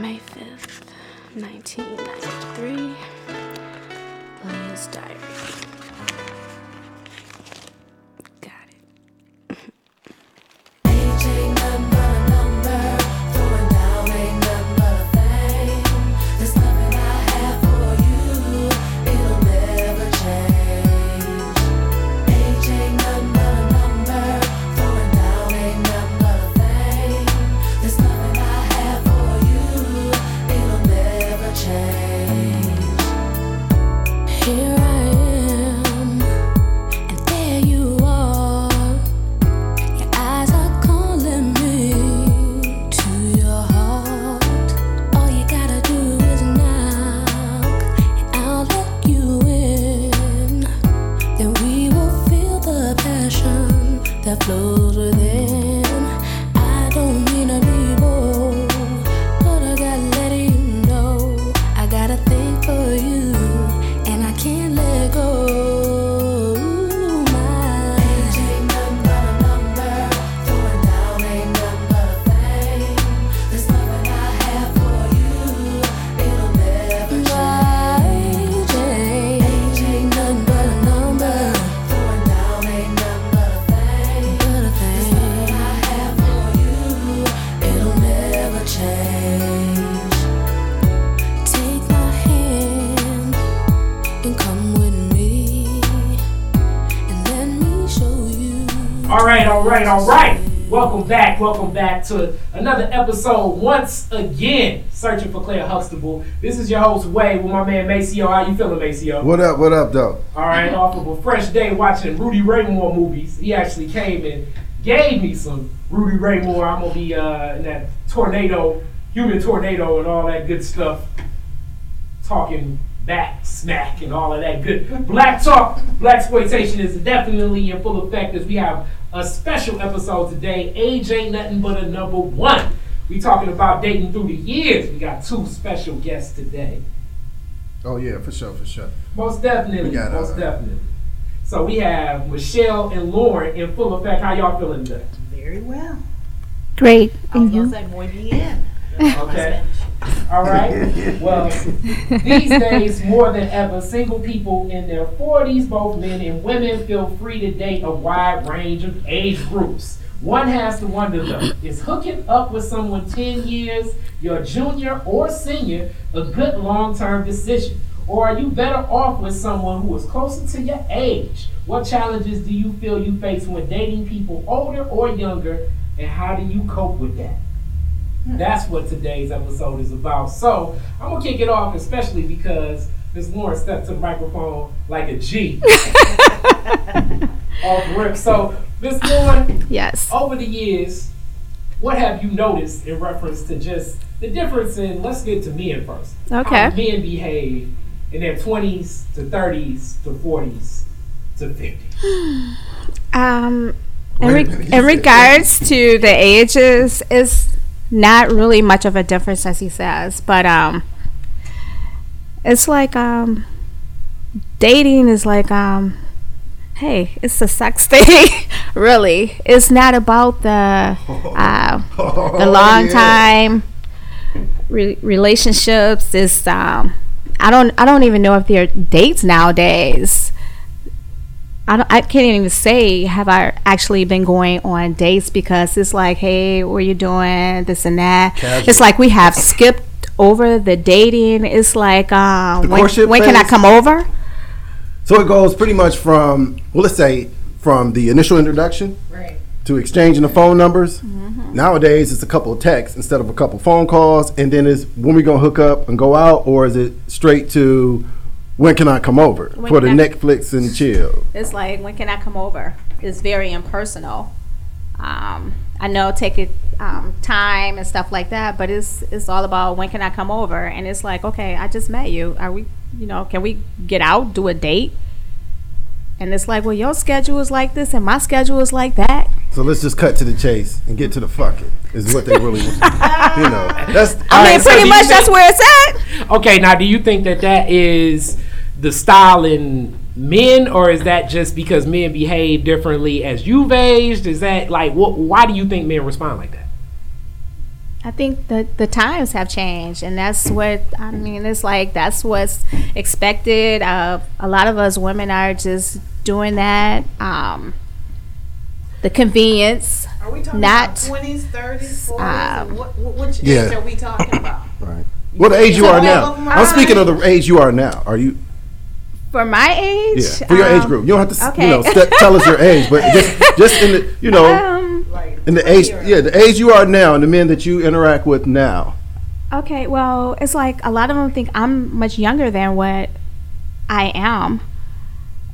May 5th, 1993, Leah's diary. All right. Welcome back to another episode once again, Searching for Claire Huxtable. This is your host, Way, with my man, Maceo. How you feeling, Maceo? What up, though? All right, off of a fresh day watching Rudy Ray Moore movies. He actually came and gave me some Rudy Ray Moore. I'm going to be in that tornado, human tornado and all that good stuff, talking back smack and all of that good black talk. Blaxploitation is definitely in full effect as we have a special episode today. Age ain't nothing but a number one. We talking about dating through the years. We got two special guests today. Oh yeah, for sure. Most definitely. So we have Michelle and Lauren in full effect. How y'all feeling today? Very well. Great. I was going to say muy bien. Okay. All right. Well, these days, more than ever, single people in their 40s, both men and women, feel free to date a wide range of age groups. One has to wonder, though, is hooking up with someone 10 years, your junior or senior, a good long-term decision? Or are you better off with someone who is closer to your age? What challenges do you feel you face when dating people older or younger, and how do you cope with that? That's what today's episode is about. So I'm gonna kick it off, especially because Ms. Lauren stepped to the microphone like a G. Off rip. So Ms. Lauren, yes. Over the years, what have you noticed in reference to just the difference in? Let's get to men first. Okay. How men behave in their 20s to 30s to 40s to 50s. In regards to the ages, is not really much of a difference, as he says, but it's like dating is like hey, it's a sex thing. Really, it's not about the long time relationships. It's I don't even know if they're dates nowadays. I can't even say have I actually been going on dates, because it's like, hey, what are you doing, this and that. Casual. It's like we have skipped over the dating. It's like, when can I come over? So it goes pretty much from, well, let's say from the initial introduction, right, to exchanging the phone numbers. Mm-hmm. Nowadays, it's a couple of texts instead of a couple phone calls, and then it's when we gonna hook up and go out, or is it straight to, when can I come over for the Netflix and chill? It's like, when can I come over? It's very impersonal. I know take it time and stuff like that, but it's all about when can I come over? And it's like, okay, I just met you. Are we, can we get out, do a date? And it's like, well, your schedule is like this and my schedule is like that. So let's just cut to the chase and get to the fucking is what they really want. That's. I mean, pretty much, that's where it's at. Okay, now do you think that is the style in men, or is that just because men behave differently as you've aged? Is that like, why do you think men respond like that? I think the times have changed, and that's what I mean. It's like that's what's expected. A lot of us women are just doing that. The convenience. Are we talking about 20s, 30s, 40s? Which age are we talking about? Right. What age you are now? I'm speaking of the age you are now. Are you? For my age? Yeah. For your age group. You don't have to, tell us your age, but just in the, you know, in the age, the age you are now, and the men that you interact with now. Okay, well, it's like a lot of them think I'm much younger than what I am,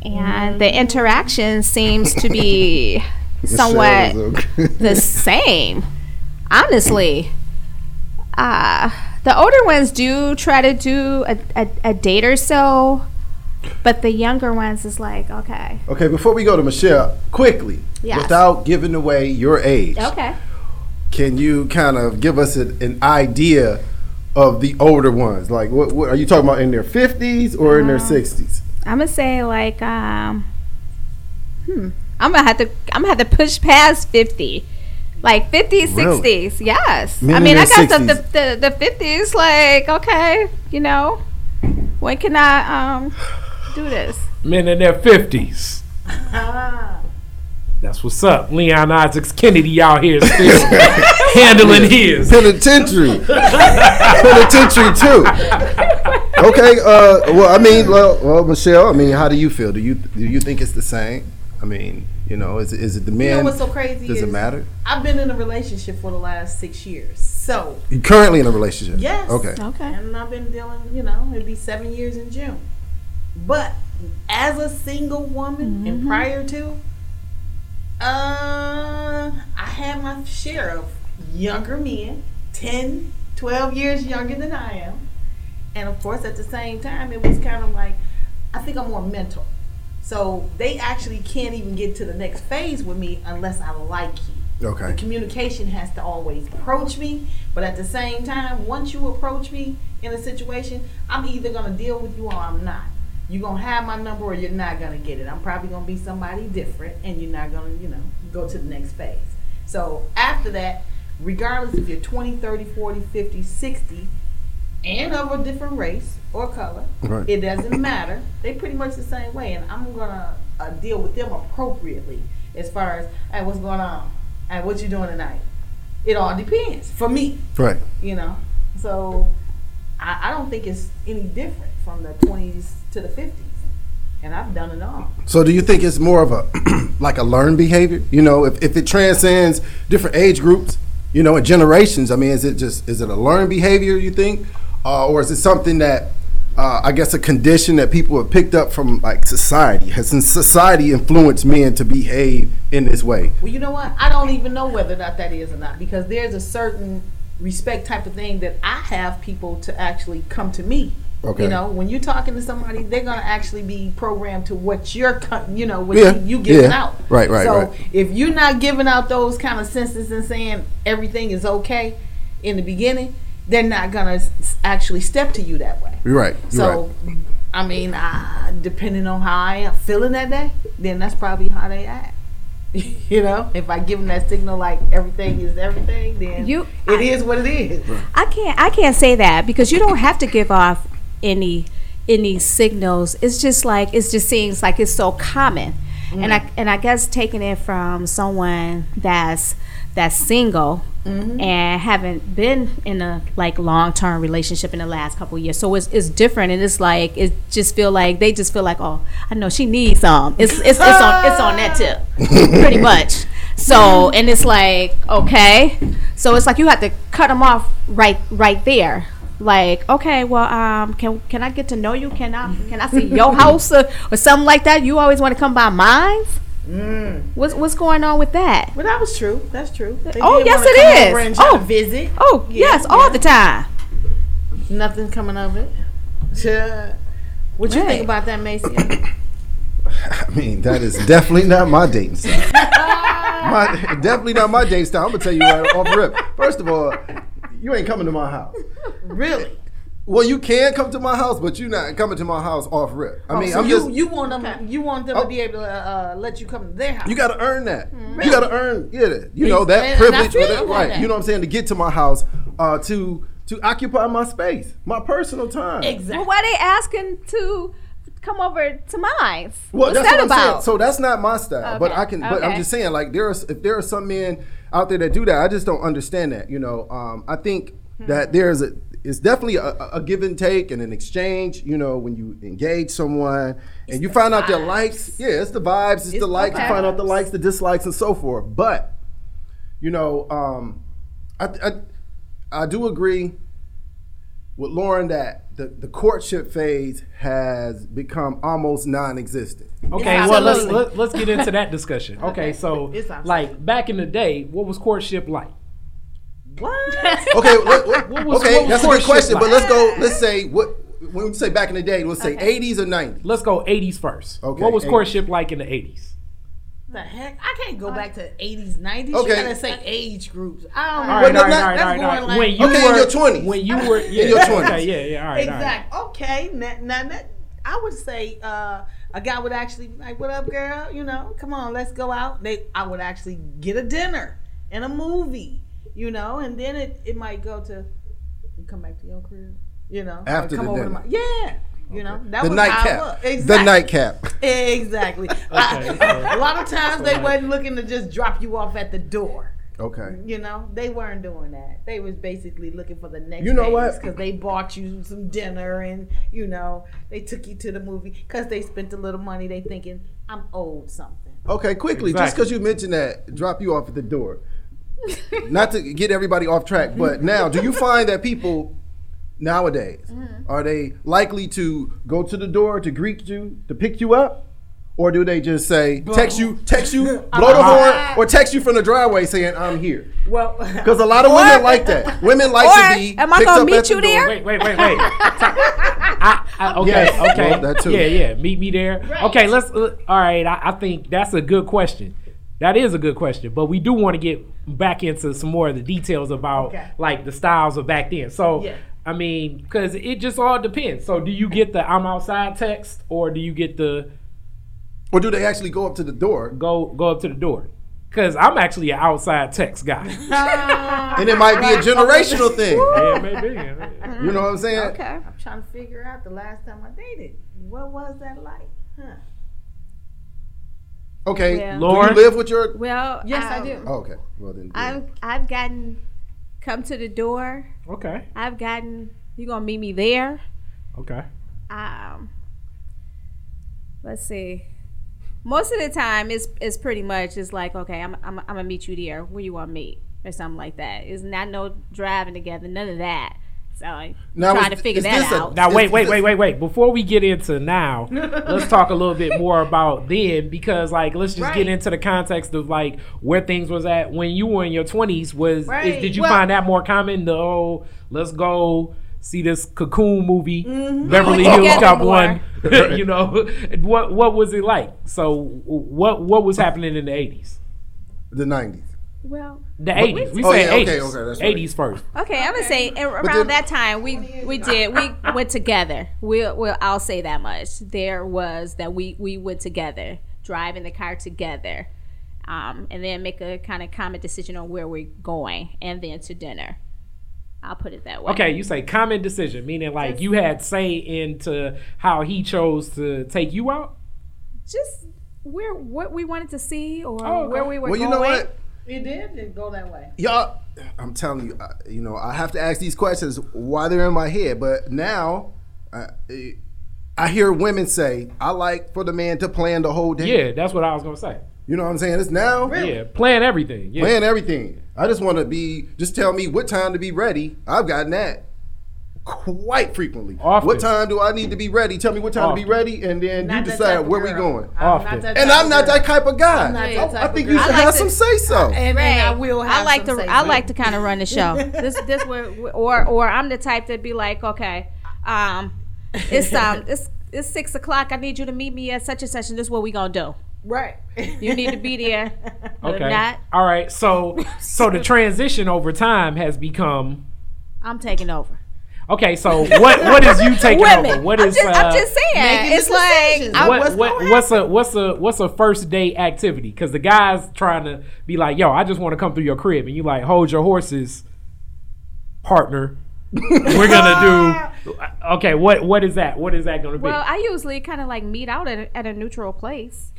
and the interaction seems to be somewhat the same. Honestly, the older ones do try to do a date or so. But the younger ones is like, okay. Okay, before we go to Michelle, quickly, without giving away your age, can you kind of give us an idea of the older ones? Like, what are you talking about, in their 50s or in their 60s? I'm gonna say like, I'm gonna have to push past 50. Like 50s, really? 60s, yes. Men, I mean, I got the 50s. Like, okay, you know, when can I do this? Men in their 50s. That's what's up. Leon Isaacs Kennedy out here still handling his penitentiary too. Okay. Michelle, I mean, how do you feel? Do you think it's the same? I mean, you know, is it the men? You know what's so crazy? Does it matter? I've been in a relationship for the last 6 years. So you're currently in a relationship? Yes. Okay. And I've been dealing, you know, it'd be 7 years in June. But as a single woman, and prior to, I had my share of younger men, 10, 12 years younger than I am. And of course, at the same time, it was kind of like, I think I'm more mental. So they actually can't even get to the next phase with me unless I like you. Okay. The communication has to always approach me. But at the same time, once you approach me in a situation, I'm either going to deal with you or I'm not. You're going to have my number or you're not going to get it. I'm probably going to be somebody different and you're not going to, you know, go to the next phase. So after that, regardless if you're 20, 30, 40, 50, 60, and of a different race or color, it doesn't matter. They're pretty much the same way. And I'm going to deal with them appropriately as far as, hey, what's going on? Hey, what you doing tonight? It all depends for me. Right. You know, so I don't think it's any different from the 20s to the 50s, and I've done it all. So do you think it's more of a like a learned behavior? You know, if it transcends different age groups, you know, and generations, I mean, is it a learned behavior, you think? Or is it something that, I guess, a condition that people have picked up from, like, society? Has society influenced men to behave in this way? Well, you know what? I don't even know whether or not that is or not, because there's a certain respect type of thing that I have people to actually come to me. Okay. You know, when you're talking to somebody, they're going to actually be programmed to what you're, you know, what you giving out. Right, so if you're not giving out those kind of sentences and saying everything is okay in the beginning, they're not going to actually step to you that way. You're right. I mean, depending on how I am feeling that day, then that's probably how they act. You know, if I give them that signal like everything is everything, then it is what it is. I can't say that, because you don't have to give off any signals. It's just like, it just seems like it's so common, and I guess taking it from someone that's single and haven't been in a like long-term relationship in the last couple of years, so it's different, and it's like they just feel like oh, I know she needs some. It's on that tip pretty much. So, and it's like, okay, so it's like you have to cut them off right there. Like, okay, well, can I get to know you? Can I see your house or something like that? You always want to come by mine. What's going on with that? Well, that was true. That's true. They yes, it is. Oh, visit. Oh, yeah, yes, all the time. Nothing coming of it. What you think about that, Macy? I mean, that is definitely not my dating style. Definitely not my dating style. I'm gonna tell you right off the rip. First of all, you ain't coming to my house. Really? Well, you can come to my house, but you're not coming to my house off rip. I mean, so I'm you want them to be able to let you come to their house. You got to earn that. Mm-hmm. You got to earn that privilege or that right. That. You know what I'm saying? To get to my house, to occupy my space, my personal time. Exactly. Well, why they asking to come over to mine? Well, what's that's that what about? I'm saying. So that's not my style, okay. But I can. But okay. I'm just saying, like if there are some men out there that do that, I just don't understand that. You know, I think that there's a. It's definitely a give and take and an exchange, you know, when you engage someone and it's you find out their likes. Yeah, it's the vibes, it's the likes. You find out the likes, the dislikes, and so forth. But, you know, I do agree with Lauren that the courtship phase has become almost non-existent. Okay, well, let's get into that discussion. Okay, so, like, back in the day, what was courtship like? What? Okay, what was that's a good question. Like? But let's go. Let's say when we say back in the day, let's say 80s or 90s. Let's go 80s first. Okay, what was 80s. Courtship like in the 80s? The heck, I can't go back to 80s, 90s. Okay, you gotta say age groups. I don't know. All right. When you were in your 20s, in your 20s, all right, exactly. All right. Okay, now I would say a guy would actually be like, "What up, girl? You know, come on, let's go out." I would actually get a dinner and a movie. You know, and then it might go to come back to your crib. You know, after come the over to my, yeah. You know, that the was nightcap. Exactly. The nightcap. Exactly. Okay, a lot of times they wasn't looking to just drop you off at the door. Okay. You know, they weren't doing that. They was basically looking for the next. You know what? Because they bought you some dinner, and you know, they took you to the movie because they spent a little money. They thinking I'm owed something. Okay, quickly, just because you mentioned that, drop you off at the door. Not to get everybody off track, but now, do you find that people nowadays, are they likely to go to the door to greet you, to pick you up? Or do they just say, text you, blow the horn, or text you from the driveway saying, I'm here? Well, because a lot of women like that. Women like to be picked up at the door. Am I going to meet you there? Wait. Okay, yes. Okay. Well, that too. Yeah, meet me there. Right. Okay, all right, I think that's a good question. That is a good question, but we do want to get back into some more of the details about like the styles of back then. So, I mean, because it just all depends. So do you get the I'm outside text or do you get the... Or do they actually go up to the door? Go up to the door. Because I'm actually an outside text guy. And it might be a generational thing. Yeah, maybe. You know what I'm saying? Okay. I'm trying to figure out the last time I dated. What was that like? Huh. Okay, Lauren, do you live with your... Well, yes, I do. Oh, okay, well then. I've gotten, come to the door. Okay. I've gotten, you gonna meet me there. Okay. Let's see. Most of the time, it's pretty much it's like, okay, I'm gonna meet you there. Where you wanna meet or something like that. It's not no driving together, none of that. So I'm trying to figure that out. Now wait. Before we get into now, let's talk a little bit more about then, because like let's just get into the context of like where things was at when you were in your 20s. Did you find that more common? No, let's go see this Cocoon movie, Beverly Hills Cop 1. You know, what was it like? So what was happening in the 80s? The 90s. Well, the 80s. We say 80s. Okay, that's right. 80s first. Okay, I'm gonna say around that time we went together. I'll say that much. There was that we went together, driving the car together, and then make a kind of common decision on where we're going, and then to dinner. I'll put it that way. Okay, you say common decision, meaning like you had say into how he chose to take you out. Just what we wanted to see or where we were going. Well, you know what. It did go that way. Y'all, I'm telling you, you know, I have to ask these questions while they're in my head. But now, I hear women say, I like for the man to plan the whole day. Yeah, that's what I was going to say. You know what I'm saying? It's now. Really? Yeah, plan everything. Yeah. Plan everything. I just want to just tell me what time to be ready. I've gotten that quite frequently. Often. What time do I need to be ready? Tell me what time to be ready, and then you decide where we going. Often. And I'm not that type of guy. I think you should have some say so. And I will have some say so. I like to kind of run the show. This or I'm the type that'd be like, okay, it's 6:00. I need you to meet me at such and such, and this is what we gonna do. Right. You need to be there. Okay. Not. All right. So the transition over time has become. I'm taking over. Okay, so what is you taking over? What is I'm just saying? It's like what's a first date activity? Because the guy's trying to be like, yo, I just want to come through your crib, and you like, hold your horses, partner. We're gonna do okay. What is that? What is that gonna be? Well, I usually kind of like meet out at a neutral place.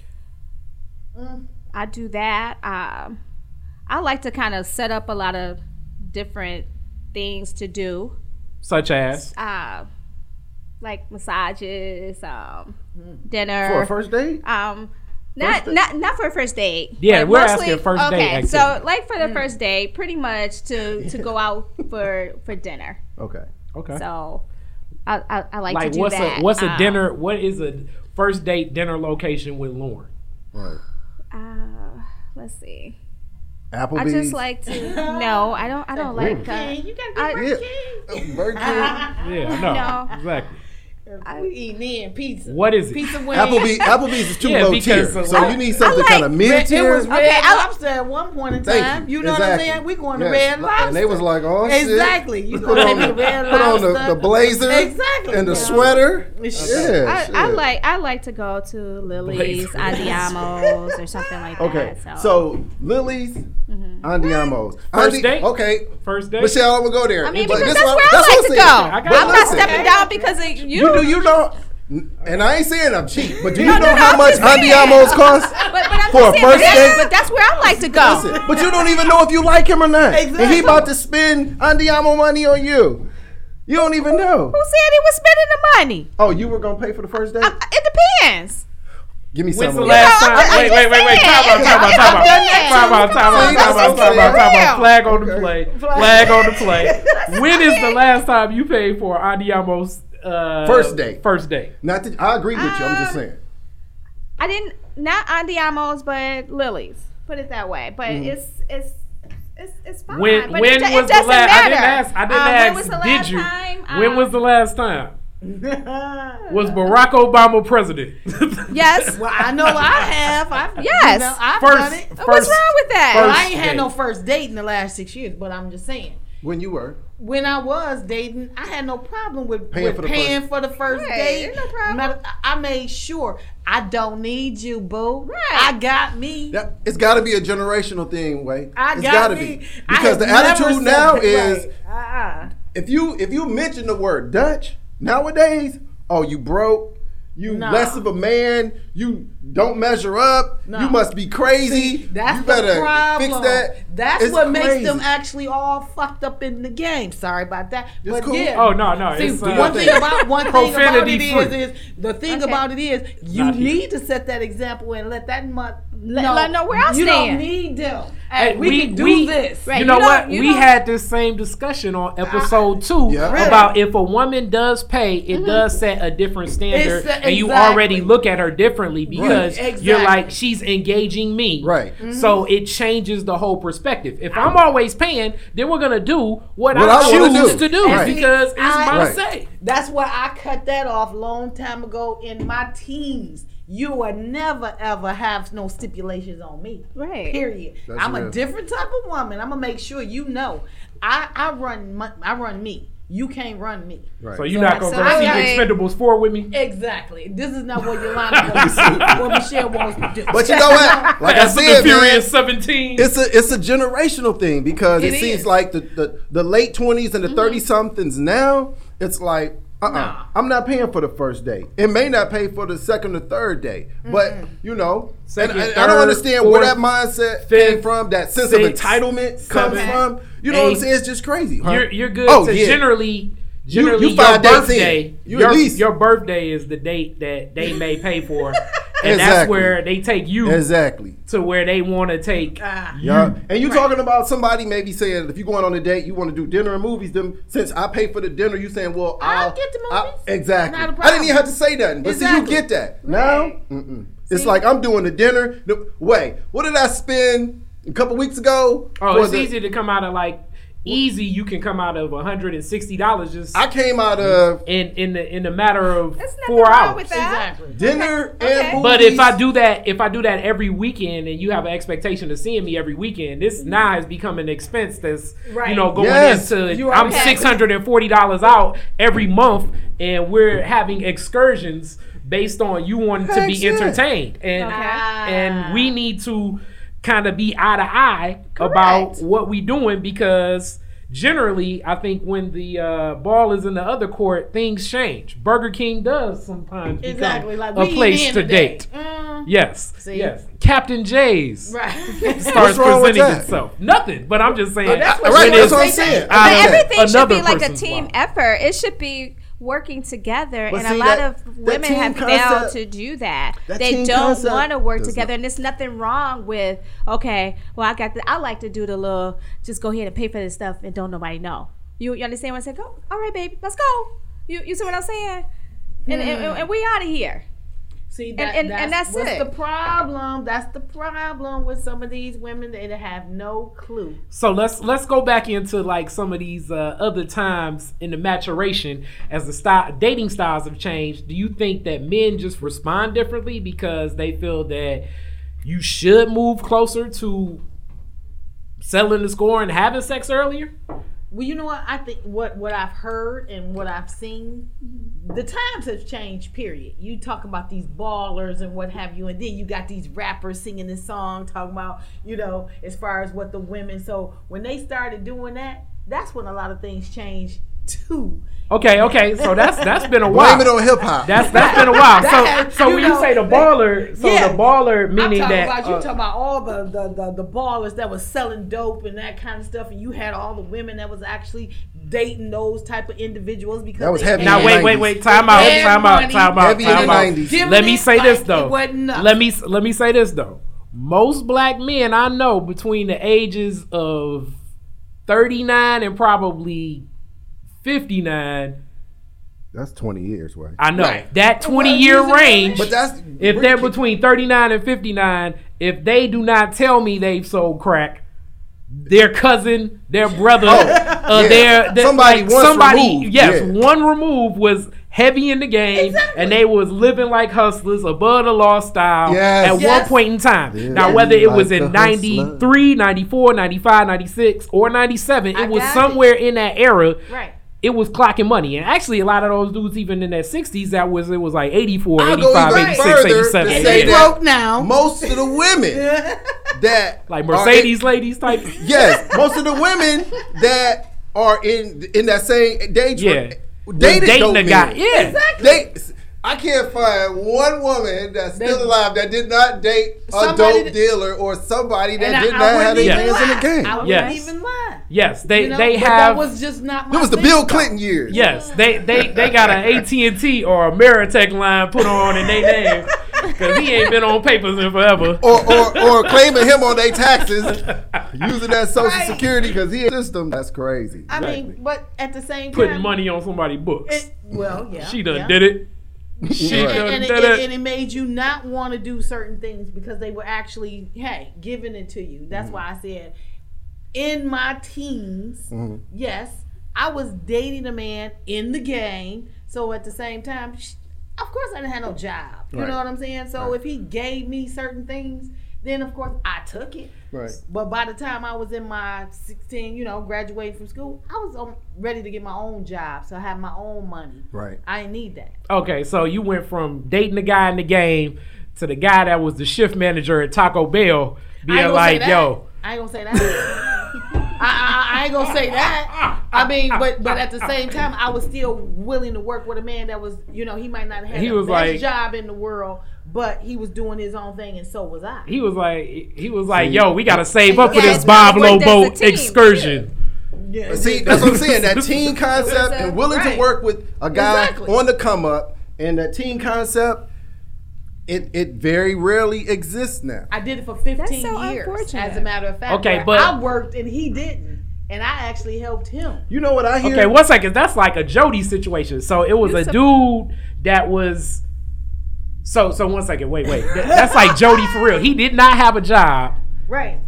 I do that. I like to kind of set up a lot of different things to do, such as like massages, dinner for a first date. Not for a first date. Yeah, like we're mostly, asking first date. Okay, so like for the first date, pretty much to go out for dinner. Okay. So I like to do what's that. What's a dinner? What is a first date dinner location with Lauren? Right. Let's see. Applebee's. I just like to. No, I don't like. You gotta be Burger King. Yeah, no, exactly. We eating in pizza. What is it? Pizza wings. Applebee's is too low tier, so you need something kind of mid tier. It was Red Lobster at one point in time. You know what I'm saying? We going to Red Lobster, and they was like, "Oh shit!" Exactly. You put on the blazer, exactly, and the sweater. Yeah, I like to go to Lily's, Andiamo's, or something like that. Okay, so Lily's, Andiamo's. First date. Okay, first date. Michelle, I'm gonna go there. I mean, because that's where I like to go. I'm not stepping down because of you. Do you know, and I ain't saying I'm cheap, but do you know how much Andiamo's cost for a first date? But that's where I like to go. Listen, but you don't even know if you like him or not. Exactly. And he about to spend Andiamo money on you. You don't even know. Who said he was spending the money? Oh, you were going to pay for the first date? It depends. Give me some of that. Wait. Time out. Flag on the play. When is the last time you paid for Andiamo's first date? Not that I agree with you. I'm just saying. I didn't not Andiamo's, but Lily's. Put it that way. But it's fine. When was the last time? Was Barack Obama president? Yes. Well, I know I have. I've done it. What's wrong with that? Well, I ain't had no first date in the last 6 years, but I'm just saying. When I was dating, I had no problem with paying for the first date. No problem. I made sure I don't need you, boo. Right. I got me. That, it's got to be a generational thing, Way. It's got to be because the attitude now is if you mention the word Dutch nowadays, oh, you broke. You less of a man. You don't measure up. No. You must be crazy. See, that's you better the problem. Fix that. That's what makes them actually all fucked up in the game. Sorry about that. It's but cool. Yeah. Oh no. See, the thing about it is you need to set that example and let that month. Know where I stand. You don't need them. Hey, we can do this. Right. You know what? We had this same discussion on episode 2 about if a woman does pay, it does set a different standard, and you already look at her differently because you're like, she's engaging me. Right. Mm-hmm. So it changes the whole perspective. If I'm always paying, then we're gonna do what I choose to do because it's my say. That's why I cut that off long time ago in my teens. You will never ever have no stipulations on me. Right. Period. I'm a different type of woman. I'm gonna make sure you know. I run me. You can't run me. Right. So you're not gonna see Expendables 4 with me. Exactly. This is not what Yolanda wants to do. What Michelle wants to do. But you know what? Like I said, Furious 17. It's a generational thing because it seems like the late 20s and the 30 somethings now. It's like. No. I'm not paying for the first date. It may not pay for the second or third date, but you know, Second, third, I don't understand where that mindset came from. That sense of entitlement comes from. You know what I'm saying? It's just crazy. Huh? You're good. Oh, to generally you your birthday. Your birthday is the date that they may pay for. And that's where they take you to where they want to take you. And you're talking about somebody maybe saying, if you're going on a date, you want to do dinner and movies. Then since I pay for the dinner, you saying, well, I'll get the movies. Exactly. Not a problem. I didn't even have to say nothing. But see, you get that. Right. Now, it's like I'm doing the dinner. Wait, what did I spend a couple weeks ago? Oh, it's easy to come out of like easy you can come out of $160 just. I came out of in a matter of 4 hours. With that. Exactly. Dinner and movies. But if I do that every weekend and you have an expectation of seeing me every weekend, this now has become an expense that's going into I'm $640 out every month and we're having excursions based on you wanting to be entertained. And and we need to kind of be eye to eye about what we doing, because generally I think when the ball is in the other court, things change. Burger King does sometimes become a place to date. Yes. See? Yes. Captain J's starts presenting itself. Nothing, but I'm just saying. Oh, that's what I'm saying. But everything should be like a team effort. It should be working together, but a lot of women have failed to do that. They don't want to work together, and there's nothing wrong with I like to do the little, just go ahead and pay for this stuff and don't nobody know. You understand what I said? Go, all right, baby, let's go. You see what I'm saying? And we out of here. See, that's the problem. That's the problem with some of these women that have no clue. So let's go back into like some of these other times in the maturation as the dating styles have changed. Do you think that men just respond differently because they feel that you should move closer to settling the score and having sex earlier? Well, you know what? I think what I've heard and what I've seen, the times have changed, period. You talk about these ballers and what have you, and then you got these rappers singing this song, talking about, as far as what the women. So when they started doing that, that's when a lot of things changed too. Okay. So that's been a while. Blame it on hip hop. That's been a while. So when you say the baller, the baller meaning you talking about all the ballers that was selling dope and that kind of stuff, and you had all the women that was actually dating those type of individuals because that was heavy. Now wait, time out. Let me say this though. Most black men I know between the ages of 39 and probably 59. That's 20 years, right? I know. Right. That 20-year range, but that's if they're between 39 and 59, if they do not tell me they've sold crack, their cousin, their brother, one remove was heavy in the game, and they was living like hustlers, above the law style at one point in time. Yeah. Now, whether it was in 93, 94, 95, 96, or 97, it was somewhere in that era. Right. It was clocking money. And actually, a lot of those dudes, even in their 60s, it was like 84, 85, 86, 87. And they broke now. Most of the women that... like Mercedes ladies type? Yes. Most of the women that are in that same day... yeah. Dating a guy. Yeah. Exactly. I can't find one woman that's still alive that did not date a dope dealer or somebody that did not have their hands in the game. I wouldn't even lie. Yes, they have. That was just not my. It was the Bill Clinton years. Yes, they got an AT&T or a Meritech line put on in their name because he ain't been on papers in forever. Or claiming him on their taxes using that Social Security because he in the system. That's crazy. I mean, but at the same time, putting money on somebody's books. She done did it. And it made you not want to do certain things because they were actually giving it to you. That's why I said in my teens, yes, I was dating a man in the game. So at the same time, of course I didn't have no job. You know what I'm saying? So if he gave me certain things, then of course I took it. Right. But by the time I was in my 16, graduating from school, I was ready to get my own job, so I had my own money. Right. I didn't need that. Okay, so you went from dating the guy in the game to the guy that was the shift manager at Taco Bell being like, yo. I ain't gonna say that. I ain't gonna say that. I mean, but at the same time, I was still willing to work with a man that was, he might not have had the best job in the world, but he was doing his own thing, and so was I. He was like, yo, we gotta save up for this Bob Lobo excursion. Yeah. See, that's what I'm saying. That team concept and willing to work with a guy on the come up, and that team concept, it very rarely exists now. I did it for 15 years, as a matter of fact. Okay, but I worked and he didn't. And I actually helped him. You know what I hear? Okay, 1 second. That's like a Jody situation. So it was a dude that was... So 1 second. Wait. That's like Jody for real. He did not have a job. Right.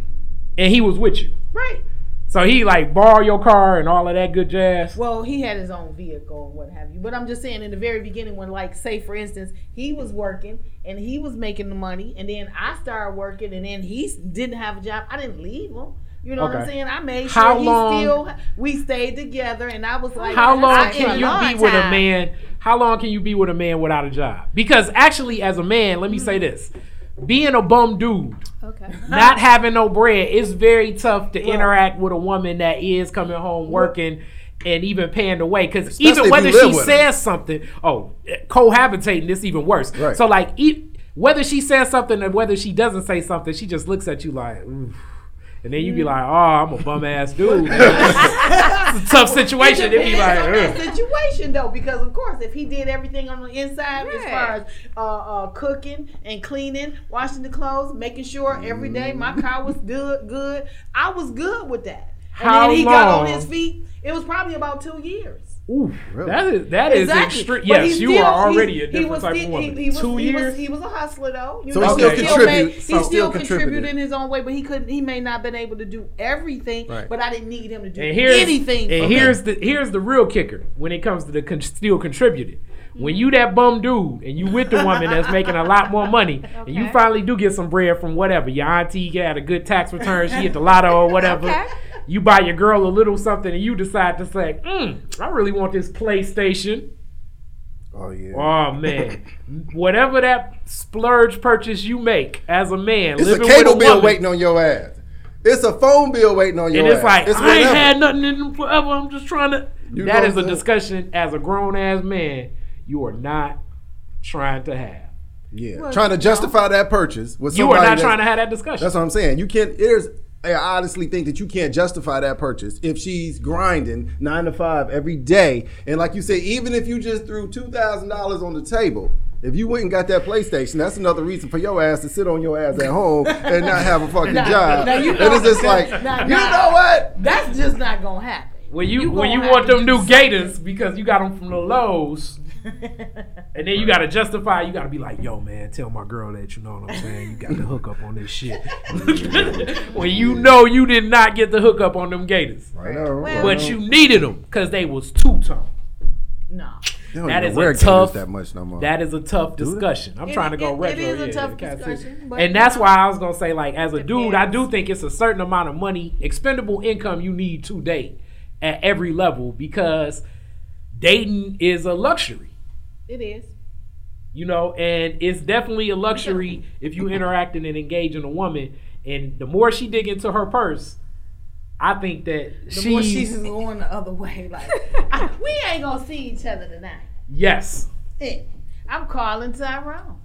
And he was with you. Right. So he like borrow your car and all of that good jazz. Well, he had his own vehicle and what have you. But I'm just saying in the very beginning when, like, say for instance, he was working and he was making the money and then I started working and then he didn't have a job. I didn't leave him. You know what I'm saying? I made sure we stayed together and I was like, how long can you be with a man? How long can you be with a man without a job? Because actually as a man, let me say this. Being a bum dude, not having no bread, it's very tough to interact with a woman that is coming home working and even paying the way. Because even whether she says something, cohabitating, this even worse. Right. So like, whether she says something and whether she doesn't say something, she just looks at you like, oof. And then you be like, oh, I'm a bum ass dude. It's a tough situation. It'd be like, situation though, because of course, if he did everything on the inside as far as cooking and cleaning, washing the clothes, making sure every day my car was good, I was good with that. And then he got on his feet. It was probably about 2 years. Ooh, really? That is extreme. Yes, you are already a different type of woman. 2 years? He was a hustler, though. You know, he still contributed in his own way, but he may not have been able to do everything, right. But I didn't need him to do anything. And here's the real kicker when it comes to the still contributed. When you that bum dude and you with the woman that's making a lot more money and you finally do get some bread from whatever, your auntie had a good tax return, she hit the lotto or whatever. Okay. You buy your girl a little something and you decide to say, I really want this PlayStation. Oh, yeah. Oh, man. Whatever that splurge purchase you make as a man. It's a cable bill waiting on your ass. It's a phone bill waiting on your ass. And it's like, I ain't had nothing in forever. I'm just trying to. That is a discussion as a grown-ass man you are not trying to have. Yeah. Well, trying to justify that purchase with somebody. You are not trying to have that discussion. That's what I'm saying. You can't. I honestly think that you can't justify that purchase if she's grinding 9 to 5 every day. And like you said, even if you just threw $2,000 on the table, if you went and got that PlayStation, that's another reason for your ass to sit on your ass at home and not have a fucking job. And it's just like, you know what? That's just not gonna happen. When you want them new Gators because you got them from the Lowe's. And then you got to justify. You got to be like, yo, man, tell my girl that, you know what I'm saying? You got the hookup on this shit. When you know you did not get the hookup on them Gators. Right. Well, but you needed them because they was two-tone. No. That is a tough discussion. I'm trying to go retro. It is a tough discussion. And that's why I was going to say, like, as a dude, I do think it's a certain amount of money, expendable income you need to date at every level because dating is a luxury. It is. You know, and it's definitely a luxury if you interacting and engaging a woman. And the more she dig into her purse, I think that more she's going the other way. Like, we ain't going to see each other tonight. Yes. Yeah. I'm calling Tyrone.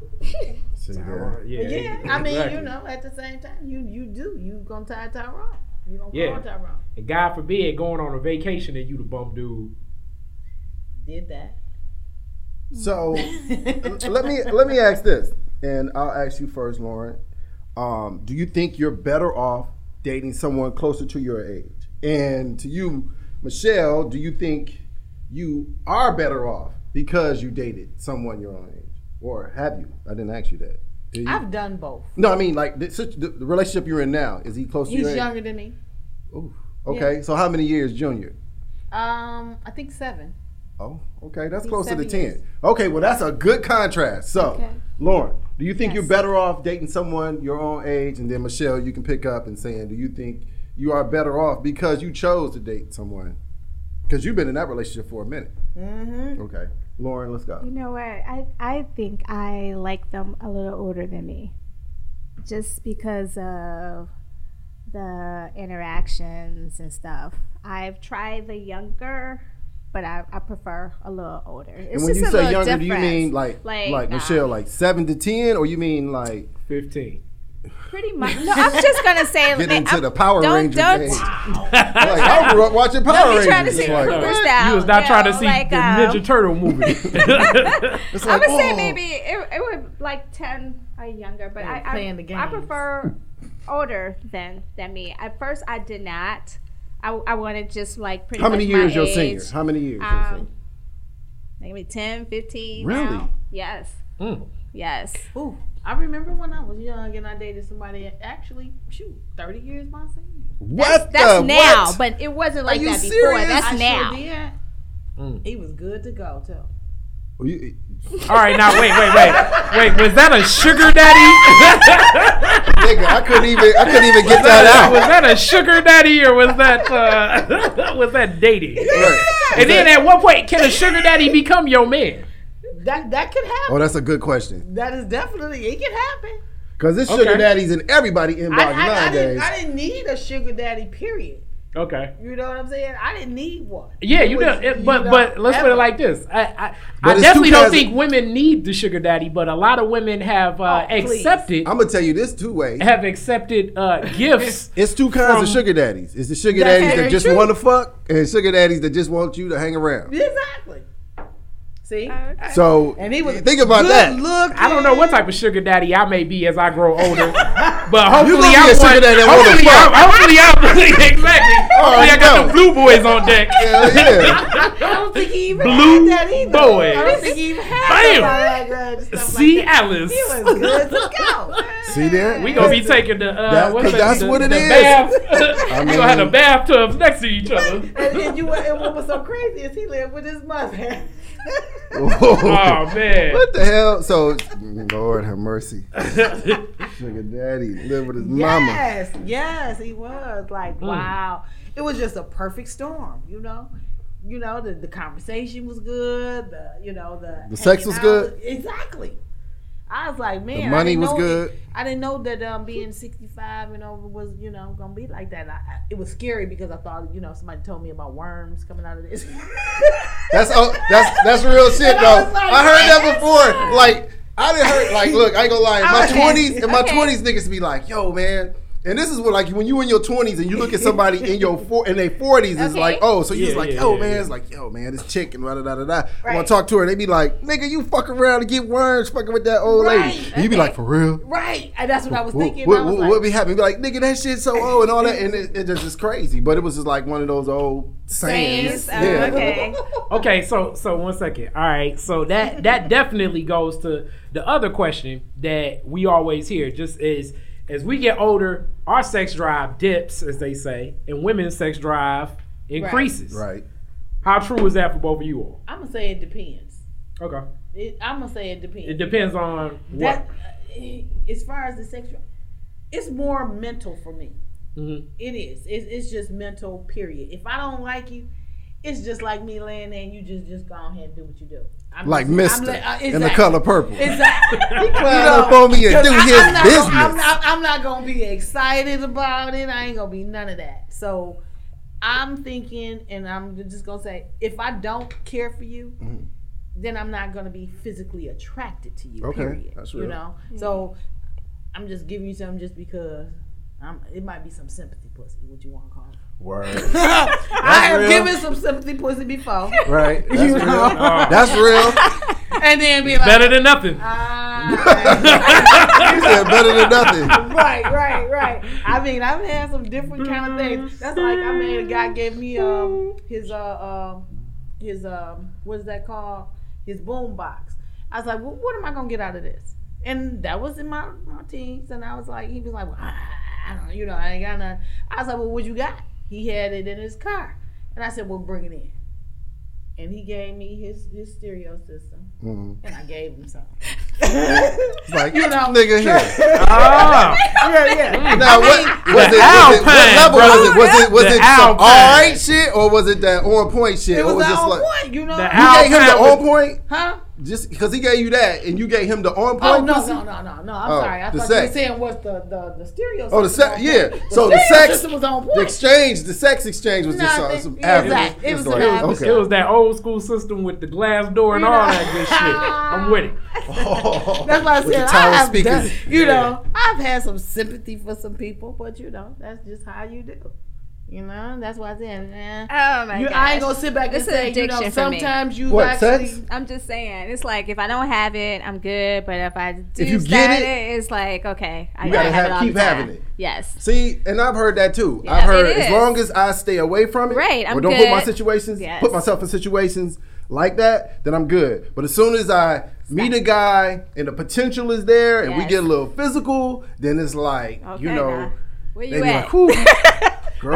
Tyrone. Yeah, I mean, exactly. You know, at the same time, you going to tie Tyrone. You going to call Tyrone. And God forbid, going on a vacation and you the bum dude. Did that. So let me ask this, and I'll ask you first, Lauren. Do you think you're better off dating someone closer to your age? And to you, Michelle, do you think you are better off because you dated someone your own age, or have you? I didn't ask you that. I've done both. No, I mean like the relationship you're in now. Is he close to your age? He's younger than me. Ooh. Okay. Yeah. So how many years junior? I think 7. Oh, okay. That's close to the 10. Years. Okay, well, that's a good contrast. So, Lauren, do you think you're better off dating someone your own age? And then, Michelle, you can pick up and saying, do you think you are better off because you chose to date someone? Because you've been in that relationship for a minute. Mm-hmm. Okay. Lauren, let's go. You know what? I think I like them a little older than me just because of the interactions and stuff. I've tried the younger, but I prefer a little older. It's and when just you say younger, difference. Do you mean like Michelle, like 7 to 10, or you mean like 15? Pretty much. No, I'm just gonna say get into the Power Rangers. Wow. Like, I grew up watching Power Rangers. Trying to see you was not trying to see like, the Ninja Turtle movie. It's like, I would say maybe it would like 10 or younger, but I prefer older than me. At first, I did not. I wanted just like pretty much my age. How many years your senior? Maybe 10, 15 Really? Now. Yes. Mm. Yes. Ooh. I remember when I was young and I dated somebody actually, 30 years my senior. What? That's now, what? But it wasn't like that before. Serious? That's now. Sure He was good to go too. All right, now wait. Was that a sugar daddy? Nigga, I couldn't even get that out. Was that a sugar daddy or was that dating? Yeah. And then at what point can a sugar daddy become your man? That could happen. Oh, that's a good question. That is definitely it. Can happen. Cause there's sugar daddies in everybody inbox nowadays. I didn't need a sugar daddy. Period. Okay. You know what I'm saying? I didn't need one. Yeah, but let's put it like this. I definitely don't think women need the sugar daddy, but a lot of women have accepted. I'm gonna tell you this two ways. Have accepted gifts. It's two kinds of sugar daddies. It's the sugar daddies that just want to fuck, and sugar daddies that just want you to hang around. Exactly. See? So and he was think about that. Looking. I don't know what type of sugar daddy I may be as I grow older, but hopefully I'm one. Hopefully I got the Blue Boys on deck. Hell yeah. I don't think he even had that either. Boys. I don't think he even had that. Like that see like that. Alice. He was good to go. See there? We gonna be taking the bath. I mean, we gonna have the bathtubs next to each other. And what was so crazy is he lived with his mother. Oh man! What the hell? So, Lord have mercy. Sugar daddy lived with his mama. Yes, he was like, wow. It was just a perfect storm, you know. You know, the conversation was good. The sex was good. Exactly. I was like, man, the money was good. I didn't know that being 65 and over was, gonna be like that. It was scary because I thought, somebody told me about worms coming out of this. That's real shit, though. I heard that before. Like, I didn't heard. Like, look, I ain't gonna lie. In my twenties, niggas be like, yo, man. And this is what, like, when you in your 20s and you look at somebody in their 40s, it's like, oh, so you was like, yo, man, it's like, yo, man, this chick and da-da-da-da-da. I want to talk to her. They be like, nigga, you fuck around and get worms fucking with that old lady. And you be like, for real? Right. And that's what I was thinking. What be happening? Be like, nigga, that shit so old and all that. And it just is crazy. But it was just like one of those old sayings. Yeah. Okay. So 1 second. All right. So that definitely goes to the other question that we always hear just is, as we get older, our sex drive dips, as they say, and women's sex drive increases. Right. How true is that for both of you all? I'm going to say it depends. Okay. I'm going to say it depends. It depends on what? As far as the sex drive, it's more mental for me. Mm-hmm. It is. It's just mental, period. If I don't like you, it's just like me laying there and you just go ahead and do what you do. Mister in The Color Purple. Exactly. He climbed up on me and do his business. I'm not going to be excited about it. I ain't going to be none of that. So I'm thinking, and I'm just going to say, if I don't care for you, then I'm not going to be physically attracted to you, period. That's real. So I'm just giving you something just because it might be some sympathy pussy, what you want to call it. Word. I have given some sympathy pussy before. Right. That's real. That's real. And then be like, better than nothing. You said better than nothing. Right. I mean, I've had some different kind of things. That's like, I mean, a guy gave me his what is that called? His boom box. I was like, well, what am I gonna get out of this? And that was in my teens, and I was like, he was like, well, I don't know, I ain't got nothing. I was like, well, what you got? He had it in his car. And I said, well, bring it in. And he gave me his stereo system. Mm-hmm. And I gave him some. It's like, nigga here. Oh. Yeah. Now, what level was it? Some all right shit, or was it that on point shit? It was on point, You gave him the on point? Huh? Just because he gave you that and you gave him the on point. Oh, no. I'm sorry. I thought you were saying what's the stereo system. Oh, So the sex system was on point. The sex exchange was just some average. It was that old school system with the glass door and all that good shit. I'm with it. Oh, that's why I said I've had some sympathy for some people, but that's just how you do. That's why I said, oh my God, I ain't gonna sit back and say, sometimes you actually. Sex? I'm just saying, it's like if I don't have it, I'm good. But if I do, if you get it, it's like okay, I gotta have it. Keep having it. Yes. See, and I've heard that too. I've heard as long as I stay away from it, right? Put myself in situations like that, then I'm good. But as soon as I meet a guy and the potential is there and we get a little physical, then it's like, okay, you know, where you at? Like, girl,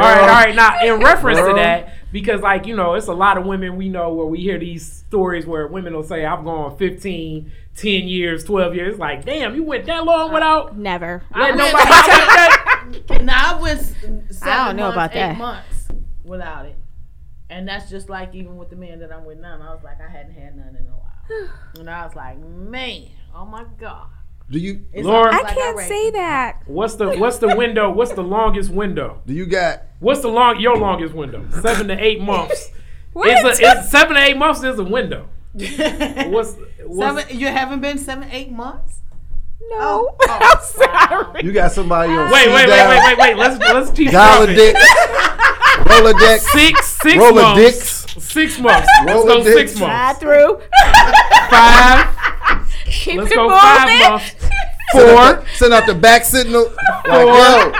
all right. Now, in reference to that, because, like, you know, it's a lot of women we know where we hear these stories where women will say, I've gone 15, 10 years, 12 years. Like, damn, you went that long without? Never. Let nobody tell that. Now, I went 7 months, 8 months without it. And that's just like even with the man that I'm with now. And I was like, I hadn't had none in a while. And I was like, man, oh my God. Do you, Lauren? I can't say that. What's the window? What's the longest window? Do you got? What's the your longest window? 7 to 8 months. What? It's 7 to 8 months is a window. You haven't been 7 8 months? No. I'm sorry. You got somebody on. Wait. Let's keep going. Rolodex. Six months. Let's go 6 months. Slide through. 5. Let's go moving. 5 months. 4. Send out the back signal. 4.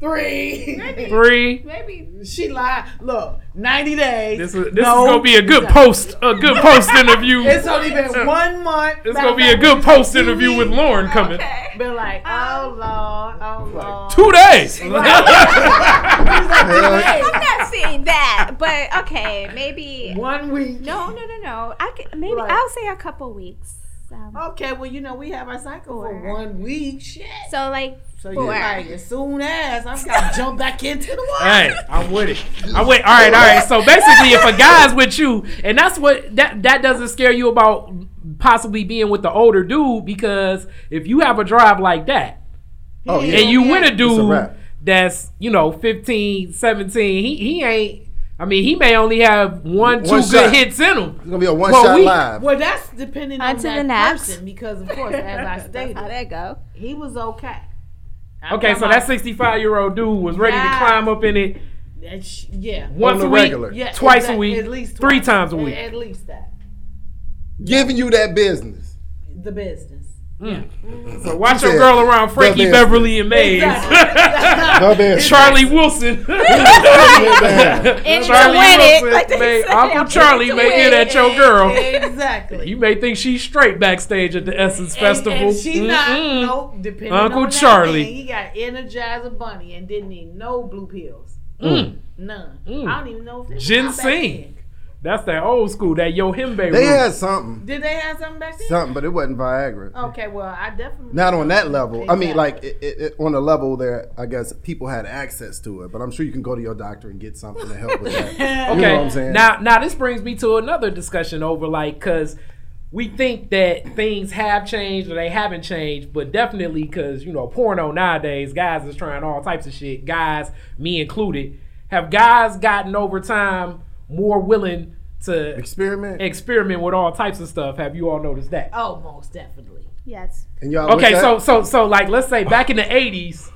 3. Maybe. Maybe. She lied. Look, 90 days. This is going to be a good post. A good post interview. It's only been 1 month. It's going to be a good post interview with Lauren coming. Okay. Been like, oh, Lord. 2 days. He's like, 2 days. I'm not seeing that. But, okay, maybe. 1 week. No. I'll say a couple weeks. Okay, well, you know, we have our cycle for 1 week. Shit. So, like, as soon as I'm going to jump back into the water. Hey, I'm with it. All right. So, basically, if a guy's with you, and that's what, that doesn't scare you about possibly being with the older dude, because if you have a drive like that, and you win a dude that's, you know, 15, 17, he ain't. I mean, he may only have one, two good hits in him. It's going to be a one-shot live. Well, that's depending on that person because, of course, as I stated, how that go? He was okay. So that 65-year-old dude was ready to climb up in it. Once a week, twice a week, at least twice. 3 times a week. At least that. Giving you that business. The business. Mm. Mm. So watch your girl around Frankie Beverly and Mays, Charlie Wilson. Uncle Charlie may get at your girl. Exactly. You may think she's straight backstage at the Essence Festival. And she not. Nope. Depending Uncle on Charlie. He got Energizer Bunny and didn't need no blue pills. Mm. None. Mm. I don't even know if ginseng. That's that old school, that Himbe. They had something. Did they have something back then? Something, but it wasn't Viagra. Okay, well, I definitely... Not on that level. Exactly. I mean, like, it, on a level there, I guess, people had access to it. But I'm sure you can go to your doctor and get something to help with that. Okay. You know what I'm saying? Now, this brings me to another discussion over, like, because we think that things have changed or they haven't changed. But definitely, because, you know, porno nowadays, guys is trying all types of shit. Guys, me included. Have guys gotten over time... more willing to experiment with all types of stuff? Have you all noticed that? Oh, most definitely. Yes. And y'all okay, so like let's say back in the 80s,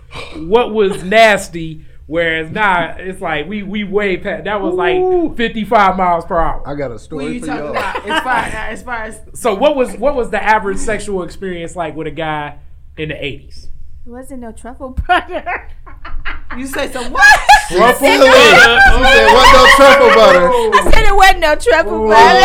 what was nasty, whereas now it's like we way past that was like 55 miles per hour. I got a story for y'all. As far as so what was the average sexual experience like with a guy in the 80s? It wasn't no truffle butter. You say some what? Truffle butter. You said wasn't no truffle butter. I said it wasn't no truffle butter.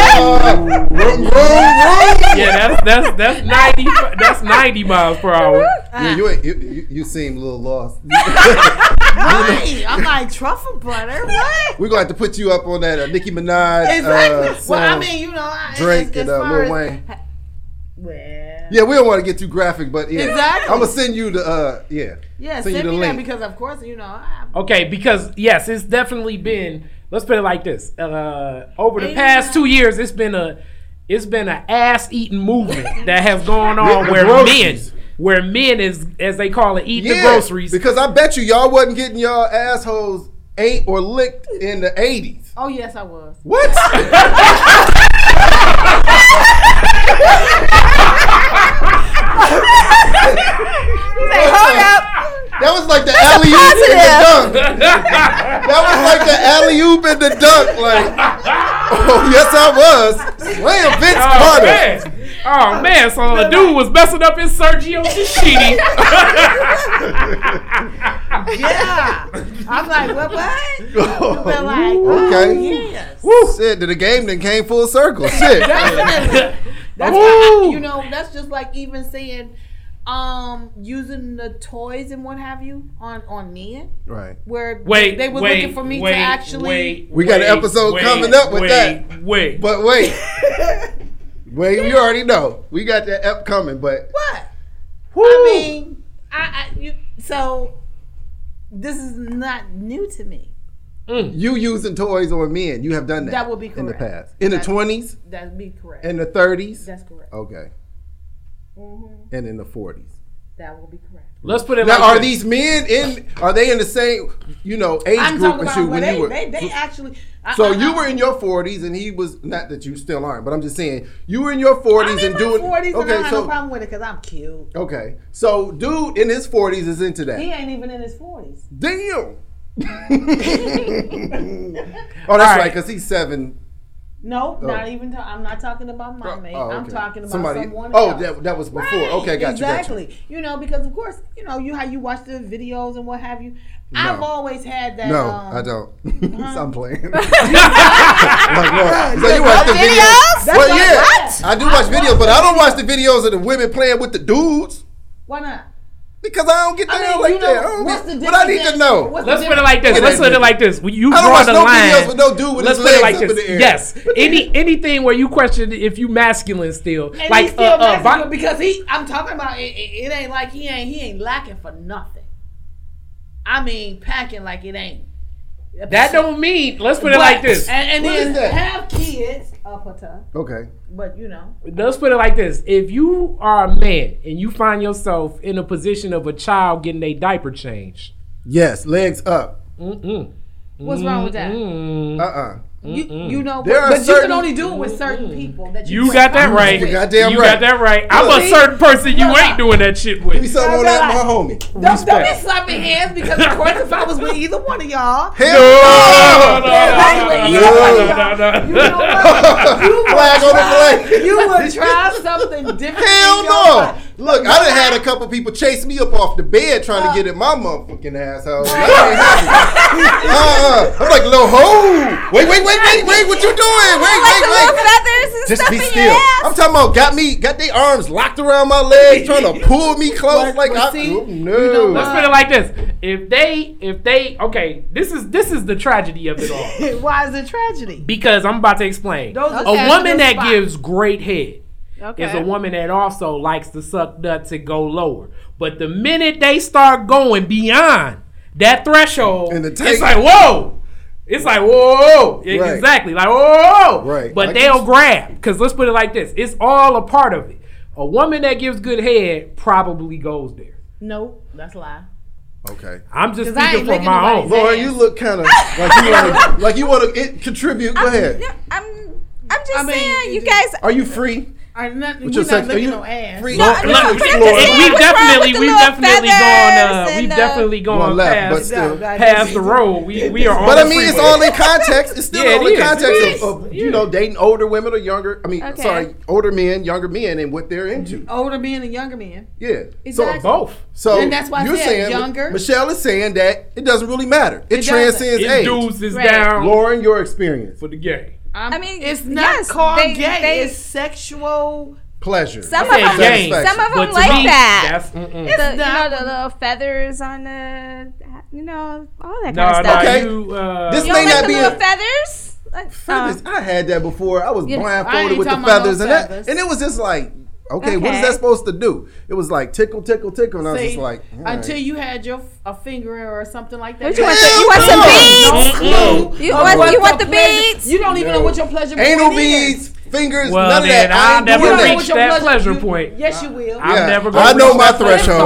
Yeah, that's 90. That's 90 miles per hour. Yeah, you seem a little lost. Right. I'm like truffle butter. What? We're gonna have to put you up on that Nicki Minaj. Exactly. Well, I mean, you know, Drake and Lil Wayne. Yeah, we don't want to get too graphic, but yeah. Exactly. I'm going to send you the, send me that because, of course, you know. Because, yes, it's definitely been, let's put it like this. Over the past 2 years, it's been an ass-eating movement that has gone on where men is, as they call it, eating the groceries. Because I bet you y'all wasn't getting y'all assholes ate or licked in the 80s. Oh, yes, I was. What? Like, hold up. That was like the alley oop in the dunk. That was like the alley oop in the dunk. Like, oh yes, I was. Slam Vince Carter. Man. Oh man, so the dude was messing up his Sergio Shishini. Yeah. I'm like, what? But like, okay. Yes. Woo. Shit, the game then came full circle. Shit. That's why, you know, that's just like even saying using the toys and what have you on men. Right. Where they were looking for me to actually. We got an episode coming up with that. But you already know. We got that ep coming, but. What? Woo. I mean, so this is not new to me. Mm. You using toys on men. You have done that. That would be correct. In the past. In the 20s? That'd be correct. In the 30s? That's correct. Okay. Mm-hmm. And in the 40s. That will be correct. Let's put it now. Like, are these men are they in the same, you know, age group as you when you were? They actually. So you were in your 40s and he was, not that you still aren't, but I'm just saying you were in your 40s and doing. I'm in my 40s and I have no problem with it because I'm cute. Okay, so dude in his 40s is into that. He ain't even in his 40s. Damn. Oh, that's right, because he's 7. No, not even. I'm not talking about my mate. Oh, okay. I'm talking about someone else. Oh, that was before. Right. Okay, gotcha. Exactly. You know, because of course, you know, how you watch the videos and what have you. No. I've always had that. No, I don't. So I'm playing. So you watch the videos? Well, yeah. What? I do watch videos, but I don't watch the videos of the women playing with the dudes. Why not? Because I don't get down like that. But I need to know. Let's put it like this. Let's put it like this. You draw the line. I don't watch no videos with no dude with his legs up in the air. Yes. Anything where you question if you masculine still. And like, he's still masculine because I'm talking about it ain't like he ain't lacking for nothing. I mean, packing like it ain't. That don't mean. Let's put it like this. And then have kids. Okay. But you know. Let's put it like this. If you are a man and you find yourself in a position of a child getting a diaper changed. Yes, legs up. Mm-mm. What's wrong with that? You know, but you can only do it with certain people. That you got that right. You got that right. I'm a certain person. You ain't doing that shit with. Give me something on that, my homie. Don't be slapping hands because of course if I was with either one of y'all, no. You know what? Flag on the plate. You would try something different. Hell no. Look, I done had a couple people chase me up off the bed trying to get in my motherfucking asshole. I'm like, little hoe. Wait, what you doing? Wait. Just be still. I'm talking about got their arms locked around my legs, trying to pull me close. Like, let's put it like this. If they, this is the tragedy of it all. Why is it tragedy? Because I'm about to explain. A woman that gives great head. Okay. Is a woman that also likes to suck nuts and go lower. But the minute they start going beyond that threshold, it's like, whoa. It's like, whoa. Right. Exactly. Like, whoa. Right. But they'll grab. Because let's put it like this. It's all a part of it. A woman that gives good head probably goes there. Nope. That's a lie. Okay. I'm just speaking from my own. Lauren, you look kind of like you want to contribute. Go ahead. I'm just saying, you guys. Are you free? We're not looking at ass. We've definitely gone past the road. It's all in context. It's still all in context of you know, dating older women or younger. Older men, younger men, and what they're into. Older men and younger men. Yeah. Exactly. So both. So and that's why you're saying younger. Michelle is saying that it doesn't really matter. It transcends age. It dudes down. Lauren, your experience for the game. I mean, it's not called gay. It's sexual pleasure. Some of them like that. The little feathers on the, all that kind of stuff. Okay. This may not be the feathers. Like, feathers. I had that before. I was blindfolded with the feathers and it was just like, okay, what is that supposed to do? It was like tickle, tickle, tickle, and I was just like, right. Until you had a finger or something like that. You want some beads? You want the beads? You don't even know what your pleasure point is. Anal beads, fingers, none of that. I'll never reach that pleasure point. Yes, you will. I'm never going to reach that pleasure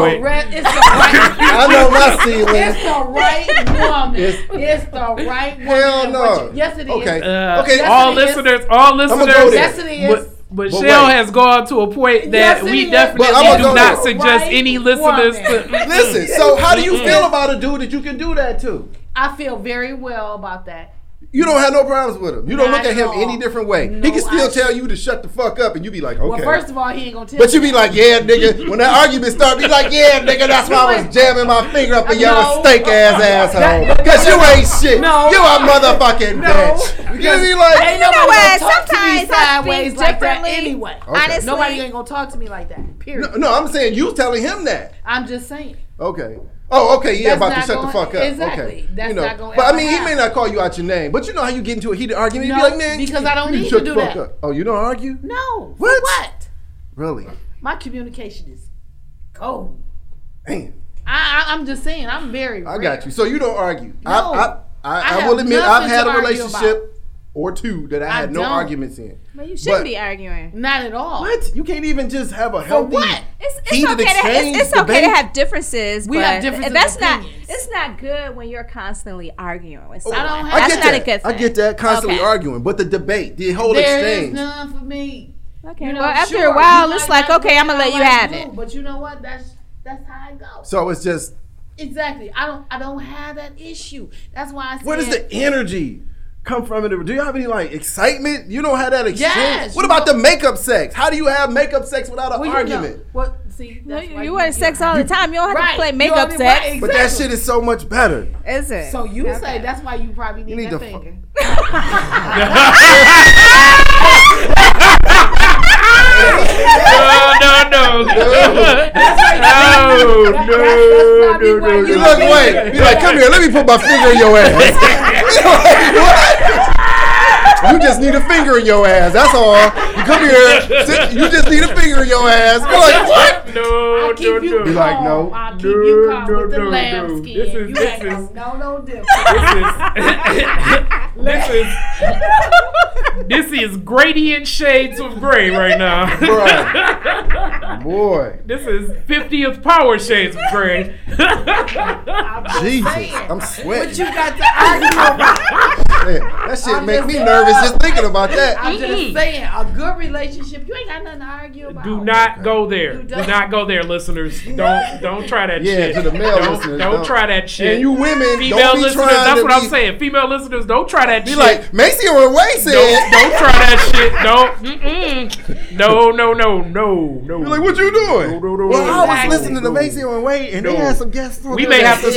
point. I know my ceiling. It's the right woman. It's the right woman. Hell no. Yes, it is. Okay. All listeners. Yes, it is. Michelle has gone to a point that we definitely do not suggest any listeners to. Listen, so how do you feel about a dude that you can do that to? I feel very well about that. You don't have no problems with him. You don't look at him any different way. No, he can still tell you to shut the fuck up, and you be like, okay. Well, first of all, he ain't gonna tell you. But you be like, yeah, nigga. When that argument starts, be like, yeah, nigga, that's why I was jamming my finger up in your steak ass asshole. Because you ain't shit. No. You a motherfucking bitch. Because he like, ain't nobody gonna talk to me sideways like that anyway. Okay. Honestly. Nobody ain't gonna talk to me like that, period. No, I'm saying you telling him that. I'm just saying. Okay. Oh, okay, yeah, about to shut the fuck up. Exactly. Okay. That's not going to happen. But I mean, he may not call you out your name, but you know how you get into a heated argument? No, you be like, man, because I don't need to do that. Up. Oh, you don't argue? No. What? What? Really? My communication is cold. Damn. I'm just saying, I'm very rare. I got you. So you don't argue. No. I will admit, I've had a relationship or two that I had no arguments in. Well, you shouldn't be arguing. Not at all. What? You can't even just have a healthy It's okay to have differences. We have differences. That's opinions. It's not good when you're constantly arguing with someone. That's not a good thing. I get that, constantly arguing. But the debate, the whole exchange. There is none for me. Okay. You know, well, after a while, it's like, okay, I'm going to let you have it. But you know what? That's how it goes. So it's just. Exactly. I don't have that issue. That's why I said. Where does the energy come from? It? Do you have any like excitement? You don't have that exchange. Yes, what about the makeup sex? How do you have makeup sex without an argument? You know, see, that's you wear sex all the time. You don't have to play makeup sex. Right, exactly. But that shit is so much better. Is it? So you say that's why you probably need that finger. No. You look away. You're like, come here, let me put my finger in your ass. You just need a finger in your ass, that's all. You come here, sit, you just need a finger in your ass. You're like, what? No. You're like, no. I'll keep you calm with the lambskin. You ain't no difference. This is gradient shades of gray right now. Bro. Boy. This is 50th power shades of gray. Jesus, I'm sweating. But you got to argue about. Man, that shit make me nervous just thinking about that. I'm just saying, a good relationship, you ain't got nothing to argue about. Do not go there. Do not go there, listeners. Don't try that shit. Yeah, to the male listeners. Don't try that shit. And you women, female listeners, that's what I'm saying. Female listeners, don't try that shit. Be like, Macy or Way said. Don't try that shit. Don't. No. You're like, what you doing? Well, I was listening to Macy or Way, and they had some guests on. We may have to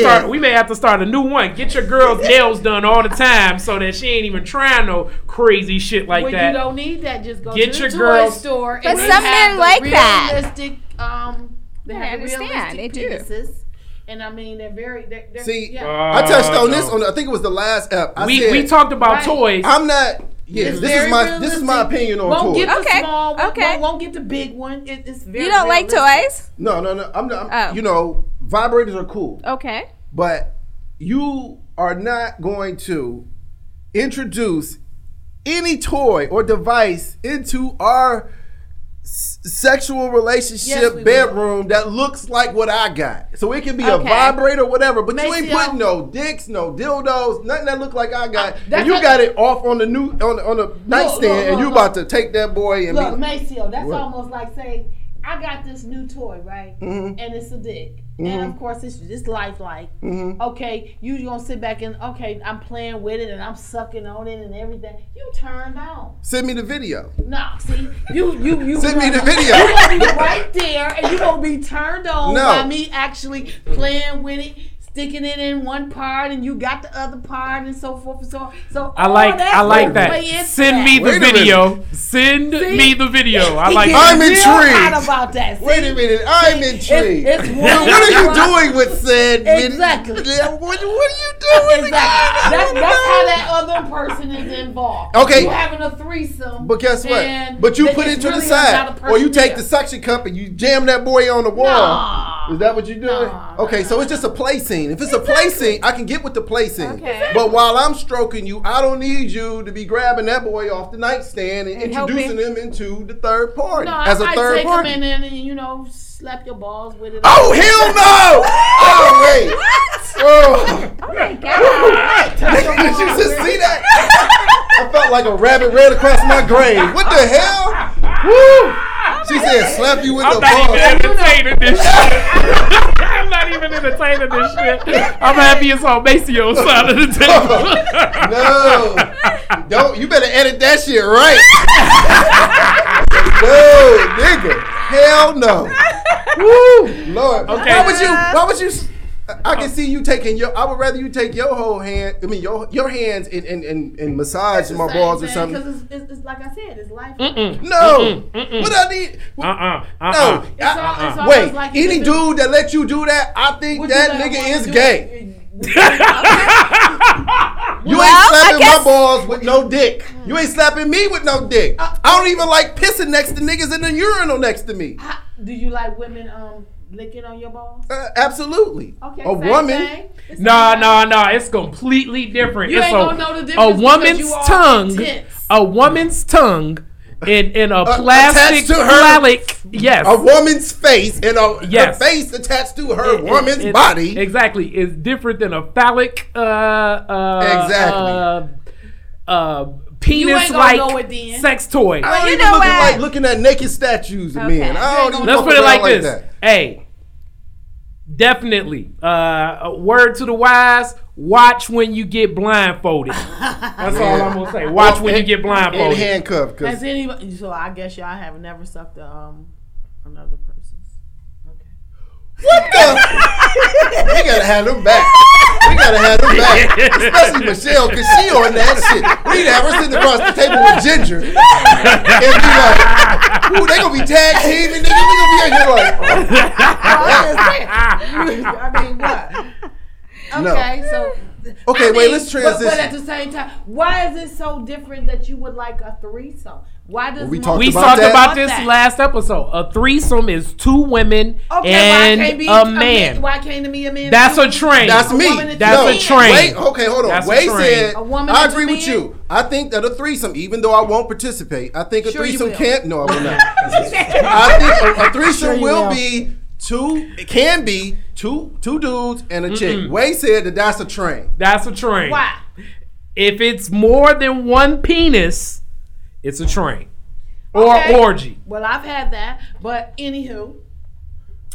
start a new one. Get your girl's nails done all the time, so that she ain't even trying no crazy shit like that. You don't need that. Just go to your girl's store. But some men like that. They have realistic penises. And I mean, they're see, yeah. I touched on this on. I think it was the last app. We talked about toys. I'm not. Yes, this is my opinion on toys. Won't get the small one. Okay. Won't get the big one. It's very. You don't like toys? No. I'm not. You know, vibrators are cool. Okay. But you are not going to introduce any toy or device into our sexual relationship bedroom that looks like what I got. So it can be a vibrator or whatever, but you ain't putting no dicks, no dildos, nothing that look like I got. And you got it off on the nightstand, and you about to take that boy and look, Maceo, that's almost like saying, I got this new toy, right? Mm-hmm. And it's a dick. Mm-hmm. And of course, it's lifelike. Mm-hmm. Okay, you gonna sit back and, okay, I'm playing with it and I'm sucking on it and everything. You turned on. Send me the video. No, see, you send me the video. You're gonna be right there and you're gonna be turned on by me actually playing with it, sticking it in one part and you got the other part and so forth and so on. So I like that. Send me the video. I like that. I'm intrigued. About that. Wait a minute. I'm intrigued. What are you doing with said video? Exactly. What are you doing? Exactly. That's how that other person is involved. Okay. You're having a threesome. But guess what? But you put it to the side. Or you take the suction cup and you jam that boy on the wall. Is that what you're doing? Okay, so it's just a play scene. If it's a play scene, I can get with the play scene. Okay. But while I'm stroking you, I don't need you to be grabbing that boy off the nightstand and introducing him into the third party. No, as a third party. Him in and, you know, slap your balls with it. Oh, hell no! Oh, wait. What? Oh, my God. Did you just see that? I felt like a rabbit ran across my grave. What the hell? Woo! She said, slap you with the balls. I'm not even entertaining this shit. I'm not even entertaining this shit. I'm happy it's on Maceo's side of the table. No. Don't. You better edit that shit right. No, nigga. Hell no. Woo. Lord. Okay. Why would you... I can see you taking your... I would rather you take your whole hand... I mean, your hands and massage my balls or something. Because it's like I said, it's life. Mm-mm. No. Mm-mm. What I need... No. Wait. Like any dude that lets you do that, I think that nigga is gay. You ain't slapping my balls with no dick. You ain't slapping me with no dick. I don't even like pissing next to niggas in the urinal next to me. Do you like women... licking on your balls? Absolutely. Okay. A woman. No. It's completely different. You ain't gonna know the difference. A woman's tongue. In a plastic phallic, yes. A woman's face and a face attached to her woman's body. Exactly. Is different than a phallic. Penis-like sex toy. I don't even look at like looking at naked statues, man. Let's put it like this. That. Hey, definitely. A word to the wise. Watch when you get blindfolded. That's all I'm gonna say. Watch when you get blindfolded. And handcuffed. So I guess y'all have never sucked another person's. Okay. What the? We gotta have them back. Especially Michelle, because she on that shit. We have her sitting across the table with Ginger. And be like, ooh, they going to be tag teaming, nigga. We going to be out here like, what? Okay, no. Wait, let's transition. But at the same time, why is it so different that you would like a threesome? Why does we talked about this last episode. A threesome is two women and a man. Why can't it be a man? That's a train. That's me. That's a train. Wait, okay, hold on. Wade said, I agree with you. I think that a threesome, even though I won't participate, I think a threesome can't. No, I will not. I think a threesome will be two dudes and a chick. Wade said that that's a train. That's a train. Why? If it's more than one penis... It's a train or orgy. Well, I've had that, but anywho.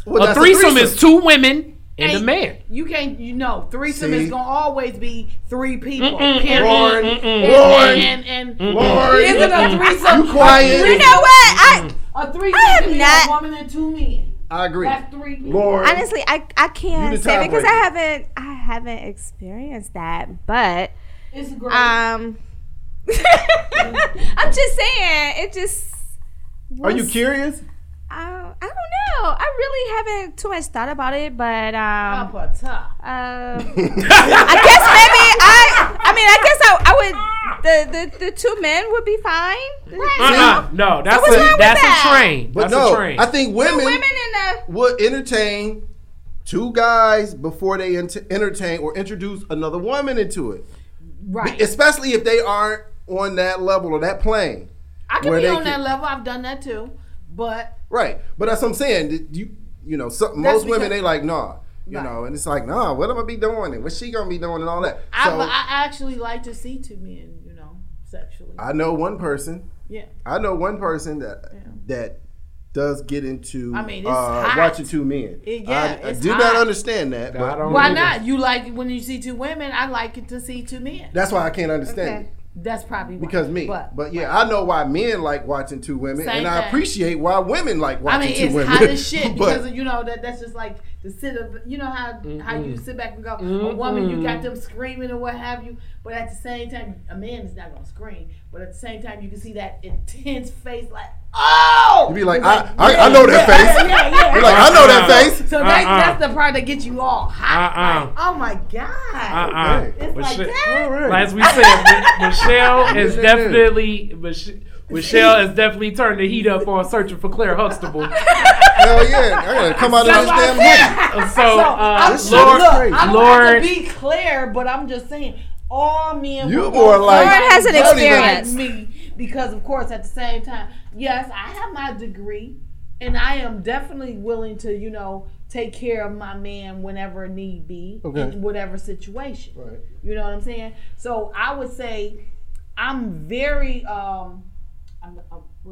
Well, a threesome is two women and a man. You can't, threesome is going to always be three people. Lauren. Is it a threesome? You quiet. You know what? A threesome is a woman and two men. I agree. That's three people. Lauren. Honestly, I can't say because I haven't experienced that, but. It's great. I'm just saying, it just was, are you curious? I don't know. I really haven't too much thought about it, but I guess the two men would be fine. Right. No, that's a train. I think women would entertain two guys before they entertain or introduce another woman into it. Right. Especially if they aren't on that level or that plane. I can be on that level. I've done that too, but right. But that's what I'm saying. Most women they like nah, you know, and it's like nah. What am I be doing? And what's she gonna be doing? And all that. I actually like to see two men, sexually. I know one person. Yeah. I know one person that does get into watching two men. I do not understand that. But why not? You like it when you see two women. I like it to see two men. That's why I can't understand it. That's probably why. Because me. But I know why men like watching two women. I appreciate why women like watching two women. It's hot as shit because, that's just like the sit of, how you sit back and go, a woman, you got them screaming and what have you. But at the same time, a man is not going to scream. But at the same time, you can see that intense face like, oh! You be like, I know that face. Yeah. You're like, I know that face. So that's the part that gets you all hot. Like, oh my God. It's like that. Right. As we said, Michelle has definitely turned the heat up on searching for Claire Huxtable. Hell yeah. I gotta come out of this damn hood. I don't have to be Claire, but I'm just saying, all men. You more like. Lauren has an experience. Me, because of course, at the same time, yes, I have my degree, and I am definitely willing to, take care of my man whenever need be, in whatever situation. Right. You know what I'm saying? So I would say, I'm very.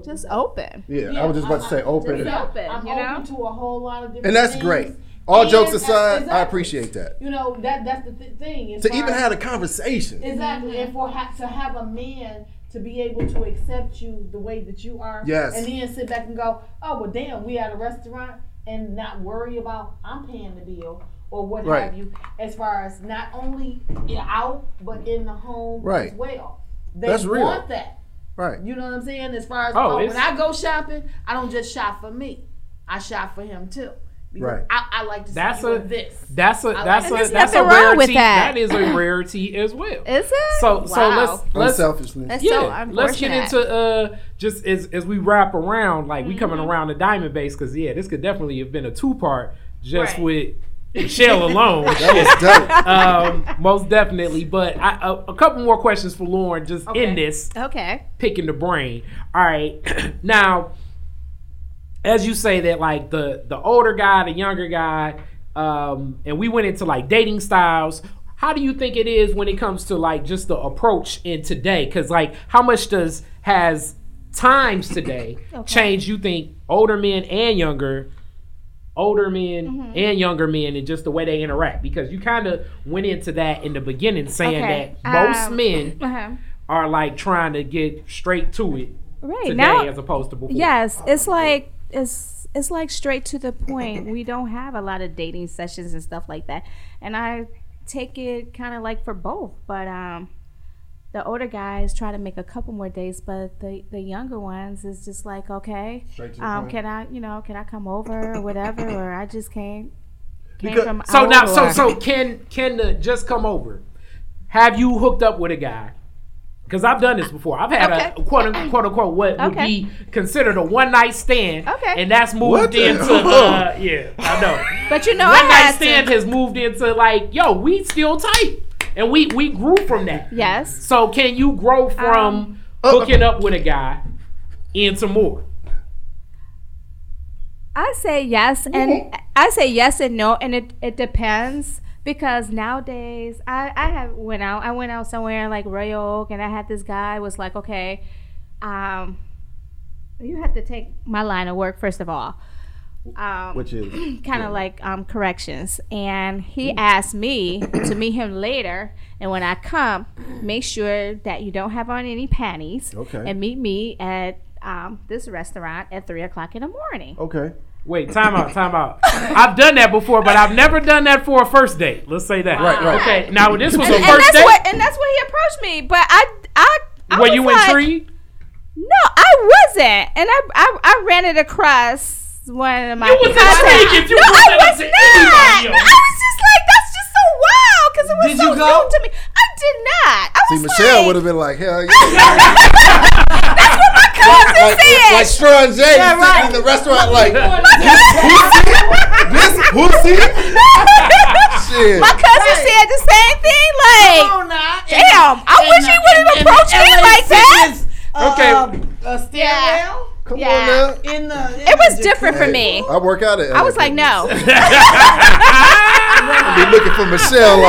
Just open. Yeah, I was just about to say open. I'm open to a whole lot of different things. And that's great. All jokes aside, exactly. I appreciate that. You know, that's the thing. To even have a conversation. Exactly. Mm-hmm. And to have a man to be able to accept you the way that you are. Yes. And then sit back and go, oh, well, damn, we at a restaurant, and not worry about I'm paying the bill or what right. have you, as far as not only out, but in the home right. as well. That's real. They want that. Right. You know what I'm saying? As far as when I go shopping, I don't just shop for me. I shop for him too. Right. I like to see you with this. That's a rarity. That is a rarity as well. Is it? So let's selfishly. Let's get into just as we wrap around, like we coming around the diamond base, because this could definitely have been a 2-part just right. with Michelle alone. That was dope. Most definitely. But a couple more questions for Lauren, just in this. Okay. Picking the brain. All right. Now, as you say that, like the older guy, the younger guy, and we went into like dating styles. How do you think it is when it comes to like just the approach in today? Because like, how much has times today changed? You think older men and younger men, and just the way they interact? Because you kind of went into that in the beginning, saying that most men are like trying to get straight to it today now, as opposed to before. Yes, it's like. It's like straight to the point. We don't have a lot of dating sessions and stuff like that. And I take it kind of like for both. But the older guys try to make a couple more dates, but the younger ones is just like, okay, straight to the point. Can I come over or whatever, or I just came from out. So can the just come over? Have you hooked up with a guy? Because I've done this before. I've had a quote unquote what would be considered a one-night stand. Okay. And that's moved into yeah, I know. But one-night stand has moved into like, yo, we still tight. And we grew from that. Yes. So can you grow from hooking up with a guy into more? I say yes and no, and it depends. Because nowadays, I went out somewhere in like Royal Oak, and I had this guy was like, okay, you have to take my line of work first of all, which is kind of like corrections. And he asked me to meet him later, and when I come, make sure that you don't have on any panties, and meet me at this restaurant at 3:00 in the morning. Okay. Wait, time out. I've done that before, but I've never done that for a first date. Let's say that. Right. Okay. Now this was a first date. And that's when he approached me. But I were you like, intrigued? No, I wasn't. And I ran it across one of my. You was intrigued if you. No, I was not. No, I was just like, that's just so wild because it was so new to me. I did not. I was Michelle would have been like, hell yeah. That's what my cousin said. Like Strawn James in the restaurant, like, who's it? Shit. My cousin said the same thing. Like, damn, I wish he wouldn't approach me like that. A stairwell? Come on now. It was different for me. I work out at LA. I was like, no. I'll be looking for Michelle,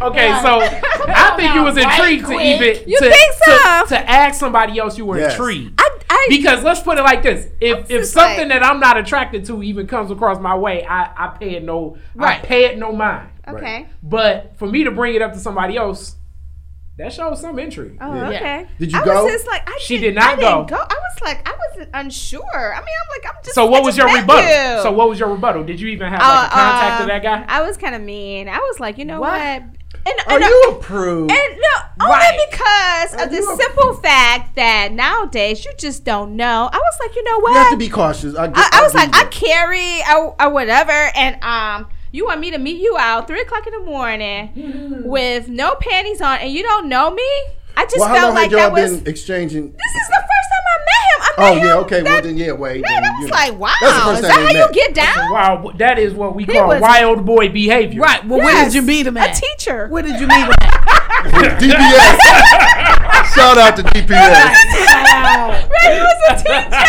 okay, so I think you was intrigued to even to ask somebody else you were intrigued. Because let's put it like this: if something that I'm not attracted to even comes across my way, I pay it no mind. Okay. But for me to bring it up to somebody else, that shows some intrigue. Oh, yeah. Okay. Did you go? Was just like, she did not go. I was like, I wasn't unsure. I mean, I'm just. So what was your rebuttal? Did you even have like a contact with that guy? I was kind of mean. I was like, you know what? And you approved? And no, only because of the simple fact that nowadays you just don't know. I was like, you know what? You have to be cautious. I whatever, and you want me to meet you out 3:00 in the morning with no panties on, and you don't know me? I just felt like that was. How long have y'all been exchanging? This is the first time I met him. Okay. Well, then, wait. Man, I was like, wow. Is that how you get down? Wow, that is what we call wild boy behavior. Right. Well, where did you meet him at? A teacher. Where did you meet him at? DPS. Shout out to DPS. Wow. Ray, he was a teacher.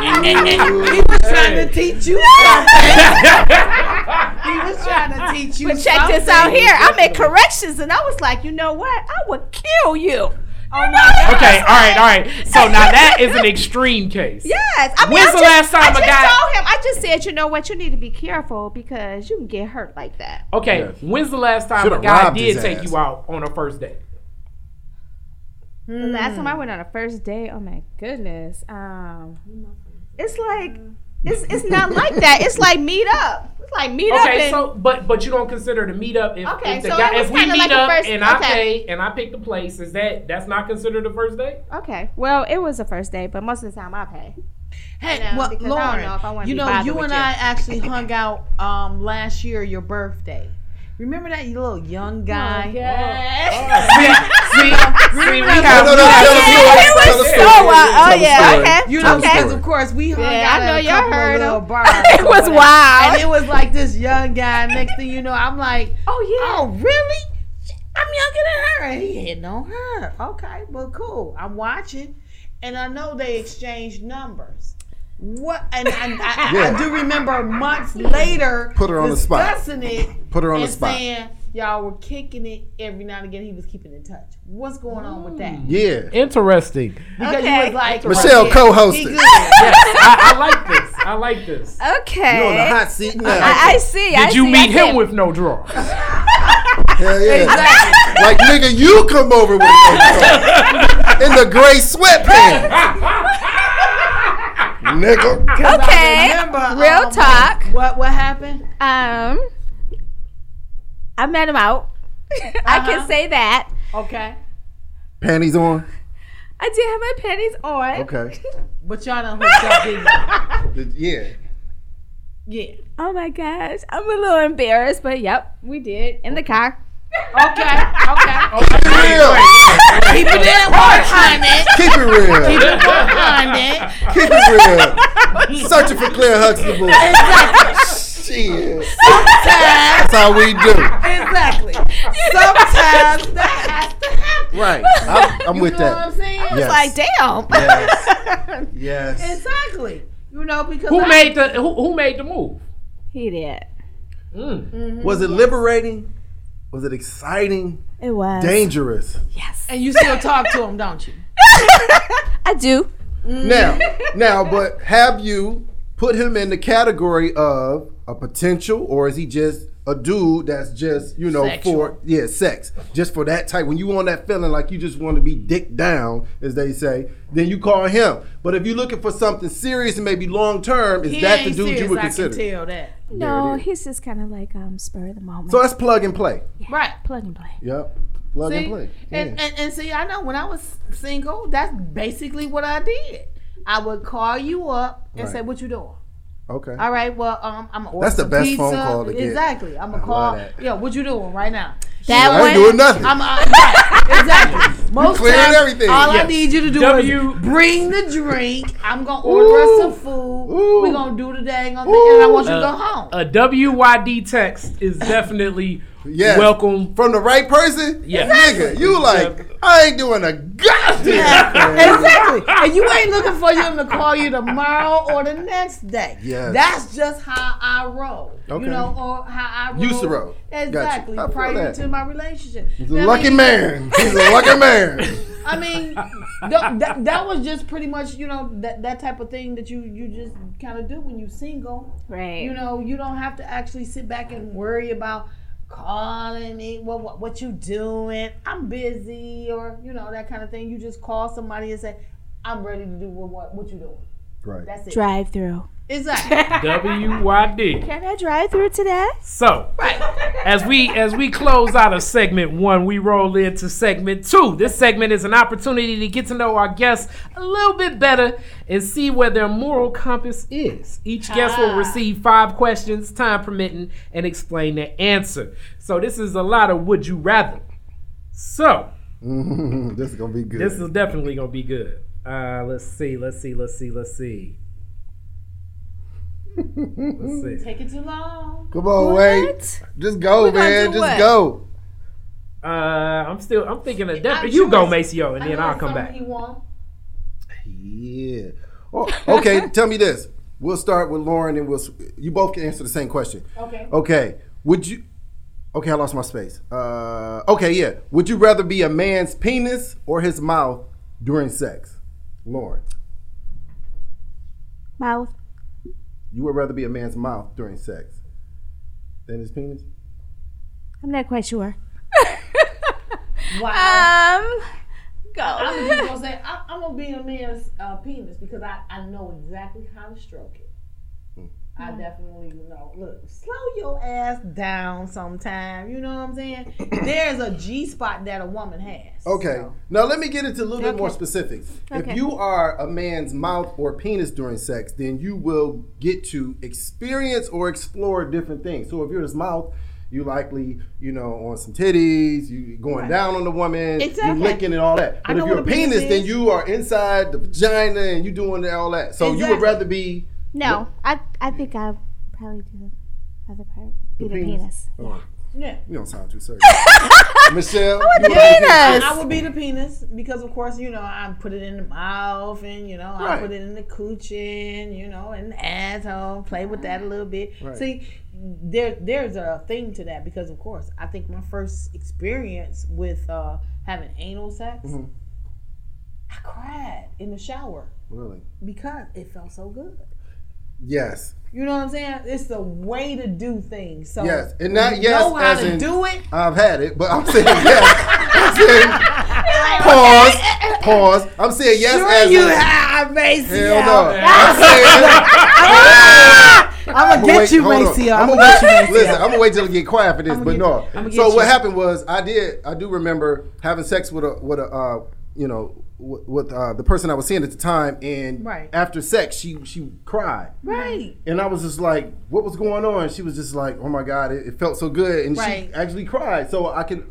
He was trying to teach you something. He was trying to teach you. But check this out here. I made corrections, and I was like, you know what? I would kill you Oh my God. Okay, all right. So now that is an extreme case. Yes. I mean, when's the last time a guy? I just said, you know what? You need to be careful because you can get hurt like that. Okay. Yes. When's the last time a guy did take you out on a first date? The last time I went on a first date, oh my goodness. It's like it's not like that. It's like meet up. Okay, so but you don't consider the meet up if, okay, if the so guy if we meet like up first, and I pay and I pick the place, is that's not considered the first date? Okay. Well, it was a first date, but most of the time I pay. Hey, well, Lauren, I don't know if I want to I actually hung out last year your birthday. Remember that little young guy? Yes. Oh. See, we have oh yeah, okay. You know, because of course we hung out at a couple of little bars. It was wild, and it was like this young guy. Next thing you know, I'm like, oh really? I'm younger than her, and he hitting on her. Okay, well, cool. I'm watching, and I know they exchanged numbers. What and I do remember months later put her on the spot discussing it saying y'all were kicking it every now and again. He was keeping in touch. What's going on with that? Yeah, interesting. Because he was like Michelle co-hosted. Yes, I like this. Okay, you're on the hot seat now. I see. Did you meet him with no drawers? Hell yeah. Exactly. Like nigga, you come over with no drawers in the gray sweatpants. Nigga. Okay. Remember, real talk. What happened? I met him out. Uh-huh. I can say that. Okay. Panties on. I did have my panties on. Okay. But y'all done hooked up, didn't you? Yeah. Oh my gosh, I'm a little embarrassed, but yep, we did in the car. Okay. Keep it in 100. Keep it real. Searching for Claire Huxtable. Exactly. Shit. That's how we do. Exactly. Sometimes that has to happen. Right. I'm with that. You know what I'm saying? I was like, damn. Yes. Exactly. You know, because who made the move? He did. Mm. Mm-hmm. Was it liberating? Was it exciting? It was. Dangerous. Yes. And you still talk to him, don't you? I do. Now, but have you put him in the category of a potential, or is he just a dude that's just, you know, sexual. Sex. Just for that type. When you on that feeling like you just want to be dick down, as they say, then you call him. But if you're looking for something serious and maybe long term, is that the dude you would consider? I can tell that. No, he's just kind of like spur of the moment. So that's plug and play. Yeah. Right. Plug and play. Yep. Plug and play. Yeah. And see, I know when I was single, that's basically what I did. I would call you up and say, what you doing? Okay. All right. Well, I'm gonna order. That's the best pizza. Phone call to get. Exactly. I'm gonna call. Yeah. What you doing right now? I ain't doing nothing. Exactly. Most times, everything. All I need you to do is bring the drink. I'm gonna order us some food. We're gonna do the dang on thing, and I want you to go home. A WYD text is definitely welcome from the right person. Yeah, exactly. Nigga, you I ain't doing a goddamn. Yeah. Exactly, and you ain't looking for him to call you tomorrow or the next day. Yeah, that's just how I roll. Okay. You know, or how I roll. Used to roll. Exactly, gotcha. Prior to my relationship. He's a lucky man. He's a lucky man. I mean, that was just pretty much, you know, that type of thing that you just kind of do when you're single. Right. You know, you don't have to actually sit back and worry about calling me, what you doing, I'm busy, or, you know, that kind of thing. You just call somebody and say, I'm ready to do what you doing. Right. That's it. Drive through. Exactly. WYD. Can I drive through today? So, as we close out of segment 1, we roll into segment 2. This segment is an opportunity to get to know our guests a little bit better and see where their moral compass is. Each guest will receive 5 questions, time permitting, and explain their answer. So this is a lot of would you rather. So. This is going to be good. This is definitely going to be good. Let's see. Let's see. Take it too long. Come on, wait. Just go, man. Just go. I'm thinking of that. You go, Maceo, and then I'll come back. Yeah. Oh, okay, tell me this. We'll start with Lauren, and you both can answer the same question. Okay. Would you? Okay, I lost my space. Okay, yeah. Would you rather be a man's penis or his mouth during sex? Lauren. Mouth. You would rather be a man's mouth during sex than his penis? I'm not quite sure. Wow. Go. I was just gonna say, I'm gonna be a man's penis because I know exactly how to stroke it. I definitely know. Look, slow your ass down sometime. You know what I'm saying? There's a G spot that a woman has. Okay. So. Now let me get into a little bit more specifics. Okay. If you are a man's mouth or penis during sex, then you will get to experience or explore different things. So if you're his mouth, you likely, you know, on some titties, you going down on the woman, you licking and all that. But if you're a penis, then you are inside the vagina and you doing all that. So you would rather be. No, I think I'll probably do the other part. Be the penis. Oh. Yeah. You don't sound too serious. Michelle? I would be the penis. I would be the penis because, of course, you know, I put it in the mouth and, you know, I put it in the coochie, you know, and the asshole, play with that a little bit. Right. See, there's a thing to that because, of course, I think my first experience with having anal sex, mm-hmm. I cried in the shower. Really? Because it felt so good. Yes. You know what I'm saying? It's the way to do things. So yes, and that yes, know how as to in, do it. I've had it, but I'm saying yes. I'm saying, pause. I'm saying yes. Sure as you in, have, Macy. Hell no. I'm saying. I'm gonna get you, Macy. I'm gonna get you. Listen, I'm gonna wait till it get quiet for this, but no. So what happened was, I do remember having sex with the person I was seeing at the time, and after sex, she cried. Right. And I was just like, what was going on? She was just like, oh my God, it felt so good. And she actually cried. So I can,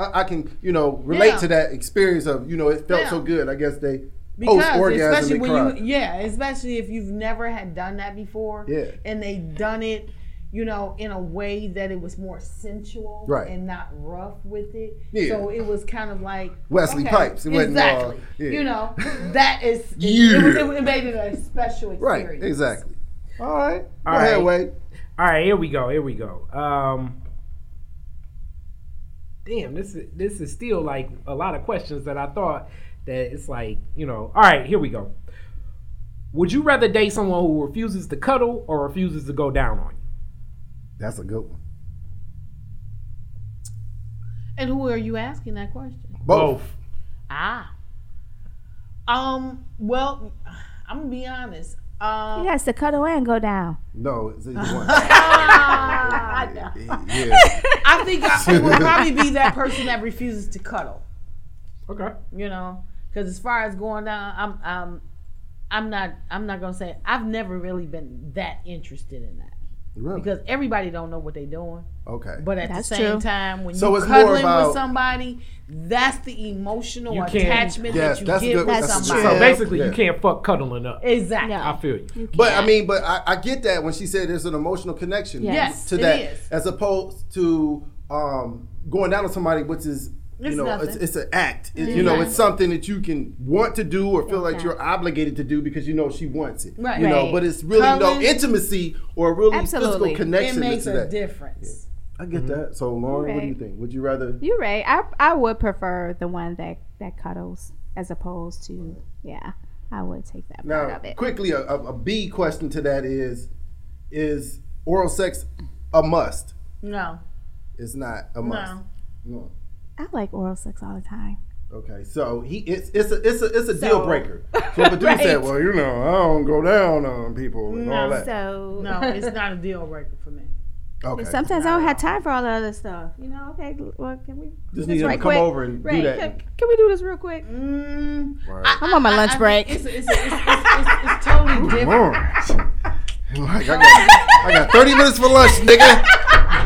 you know, relate to that experience of, you know, it felt so good. I guess they post-orgasm, especially when cry. Especially if you've never had done that before. Yeah. And they done it, you know, in a way that it was more sensual and not rough with it. Yeah. So it was kind of like Wesley Pipes. It wasn't exactly. Yeah. You know, that is it made it a special experience. Right. Exactly. All right. Go ahead, Wade. All right. Here we go. Damn. This is still like a lot of questions that I thought that it's like, you know. All right. Here we go. Would you rather date someone who refuses to cuddle or refuses to go down on you? That's a good one. And who are you asking that question? Both. Well, I'm gonna be honest. He has to cuddle and go down. No, it's either one. I know. Yeah. I think I would probably be that person that refuses to cuddle. Okay. You know, because as far as going down, I'm not gonna say I've never really been that interested in that. Really? Because everybody don't know what they're doing. Okay. But at the same time, when you're cuddling with somebody, that's the emotional attachment that you get with somebody. So basically, you can't fuck cuddling up. Exactly. No. I feel you. But I mean, I get that when she said there's an emotional connection to that, it is. As opposed to going down on somebody, which is. It's an act. You know, it's something that you can want to do or feel like you're obligated to do because you know she wants it. Right. You know, but it's really no intimacy or really physical connection. It makes a difference. Yeah. I get that. So, Lauren, what do you think? Would you rather? You're right. I would prefer the one that cuddles as opposed to I would take that part of it. Now, quickly, a B question to that is oral sex a must? No, it's not a must. No. I like oral sex all the time. Okay, so it's a deal breaker. So if a dude said, well, you know, I don't go down on people and all that. No, it's not a deal breaker for me. Okay. And sometimes I don't have time for all the other stuff. You know, okay, well, can we just need to come over and do that? Can we do this real quick? I'm on my lunch break. It's totally different. I got 30 minutes for lunch, nigga.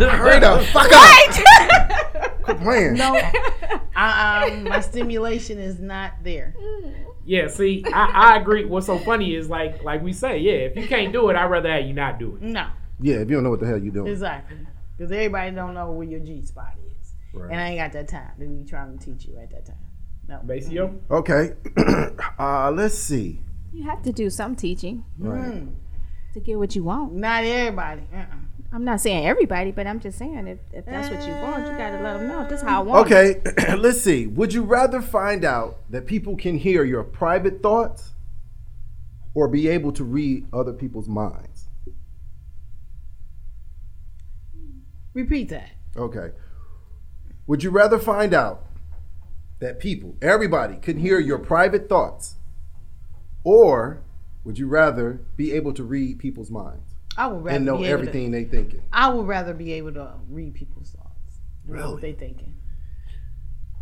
Hurry the fuck up. Plan. No, my stimulation is not there. Yeah, see, I agree. What's so funny is like we say, if you can't do it, I'd rather have you not do it. No. Yeah, if you don't know what the hell you're doing. Exactly. Because everybody don't know where your G spot is. Right. And I ain't got that time. They be trying to teach you at that time. No. Basio? Okay. Let's see. You have to do some teaching. Right. To get what you want. Not everybody. I'm not saying everybody, but I'm just saying if that's what you want, you gotta let them know. This is how I want it. Okay, let's see. Would you rather find out that people can hear your private thoughts or be able to read other people's minds? Repeat that. Okay. Would you rather find out that everybody can hear your private thoughts, or would you rather be able to read people's minds? I would rather know everything they're thinking. I would rather be able to read people's thoughts. Really? What they're thinking.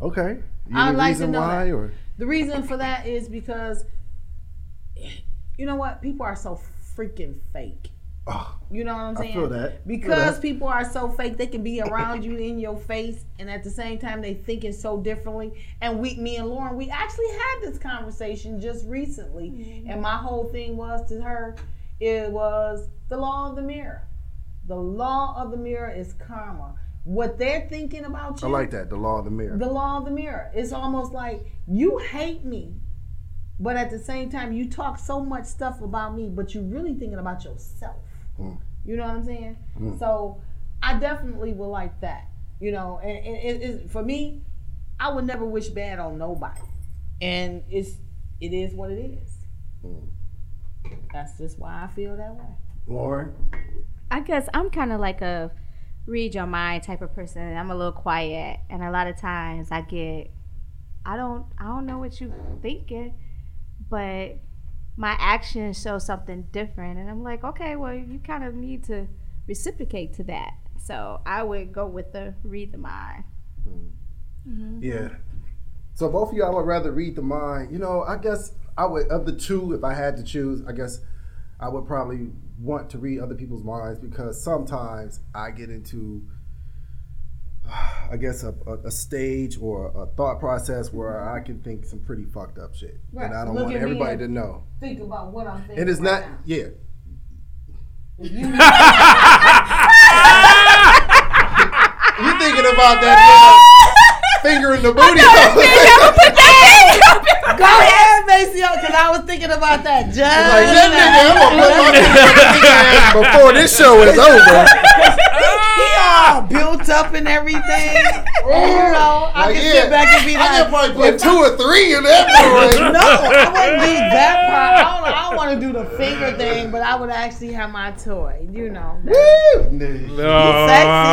Okay. I'd like to know why, or? The reason for that is because, you know what? People are so freaking fake. You know what I'm saying? I feel that. Because people are so fake, they can be around you in your face, and at the same time, they thinking so differently. And me and Lauren, we actually had this conversation just recently, mm-hmm. and my whole thing was to her, it was the law of the mirror. The law of the mirror is karma. What they're thinking about you. I like that, the law of the mirror. The law of the mirror. It's almost like you hate me, but at the same time, you talk so much stuff about me, but you're really thinking about yourself. You know what I'm saying? So I definitely would like that, you know, and for me, I would never wish bad on nobody, and it is what it is. That's just why I feel that way. Lauren? I guess I'm kind of like a read your mind type of person. I'm a little quiet, and a lot of times I get, I don't know what you're thinking, but my actions show something different, and I'm like, okay, well, you kind of need to reciprocate to that. So I would go with the read the mind. Mm-hmm. Yeah. So both of y'all would rather read the mind. You know, I guess I would, of the two, if I had to choose, I guess I would probably want to read other people's minds, because sometimes I get into, I guess, a stage or a thought process where I can think some pretty fucked up shit. Right. And I don't want everybody to know. Think about what I'm thinking. And it's right not, now. Yeah. You're thinking about that finger in the booty. Go ahead, Maceo, because I was thinking about that. Just like, that nigga, I'm gonna put my before this show is over. Built up and everything. You know, I can sit back and be like, I can probably put 2 or 3 in that part. No, I wouldn't do that part. I don't want to do the finger thing, but I would actually have my toy. You know. Woo! No, sexy.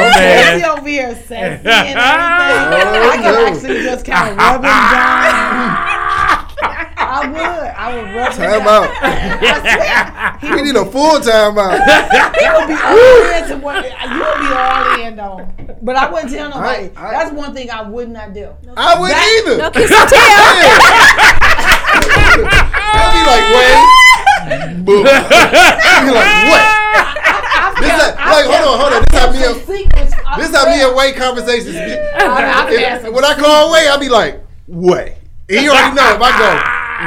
Man. Sexy over here, sexy and everything. I can actually just kind of rub him down. I would rub him out. He need a full time out. He would be all in to what you would be all in on. But I wouldn't tell nobody. That's one thing I would not do. I wouldn't either. No kiss and tell. I'd be like, wait. Boom. I'd be like, what? Hold on. This is how me and Wade conversations be. When I call Wade, I'll be like, Wade. He already know if I go.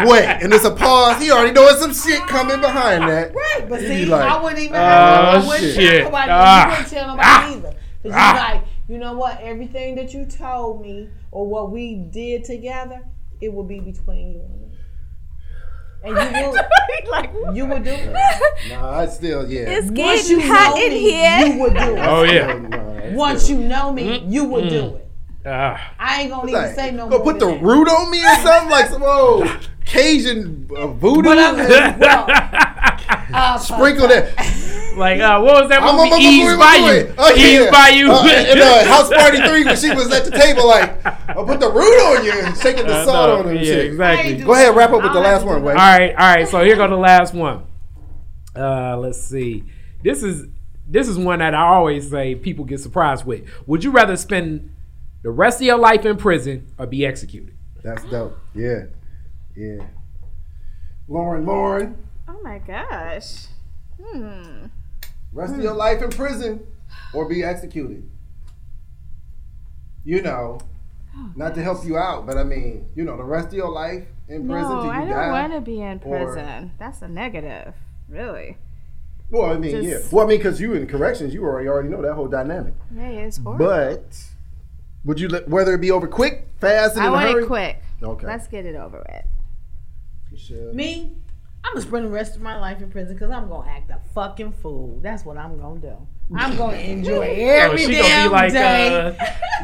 Wait, and it's a pause. He already knows some shit coming behind that. Right, but see, like, I wouldn't even have I wouldn't shit. Tell nobody. You wouldn't tell nobody either. Because you're like, you know what? Everything that you told me or what we did together, it will be between you and me. And you would, you would do it. Nah, I still, It's getting hot in here. You would do it. Oh, yeah. Once you know me, you would do it. I ain't gonna even say no more. Put the root on me or something? Like some old Cajun voodoo? But sprinkle that. Like, what was that movie? Ease by you. Ease by you. In House Party 3 when she was at the table like, I'll put the root on you and shaking the salt on her. Yeah, shit. Exactly. Go ahead, wrap up with the last one. All right. So here go the last one. Let's see. This is one that I always say people get surprised with. Would you rather spend the rest of your life in prison or be executed? That's dope. Yeah. Lauren. Oh my gosh. Rest of your life in prison or be executed. You know, not to help you out, but I mean, you know, the rest of your life in prison till you die. No, I don't want to be in prison. That's a negative, really. Well, I mean, Well, I mean, because you in corrections, you already know that whole dynamic. Yeah, it's horrible. But would you whether it be over quick, fast, and in a hurry? I want it quick. Okay. Let's get it over with. Me, I'm gonna spend the rest of my life in prison because I'm gonna act a fucking fool. That's what I'm gonna do. I'm gonna enjoy every damn day.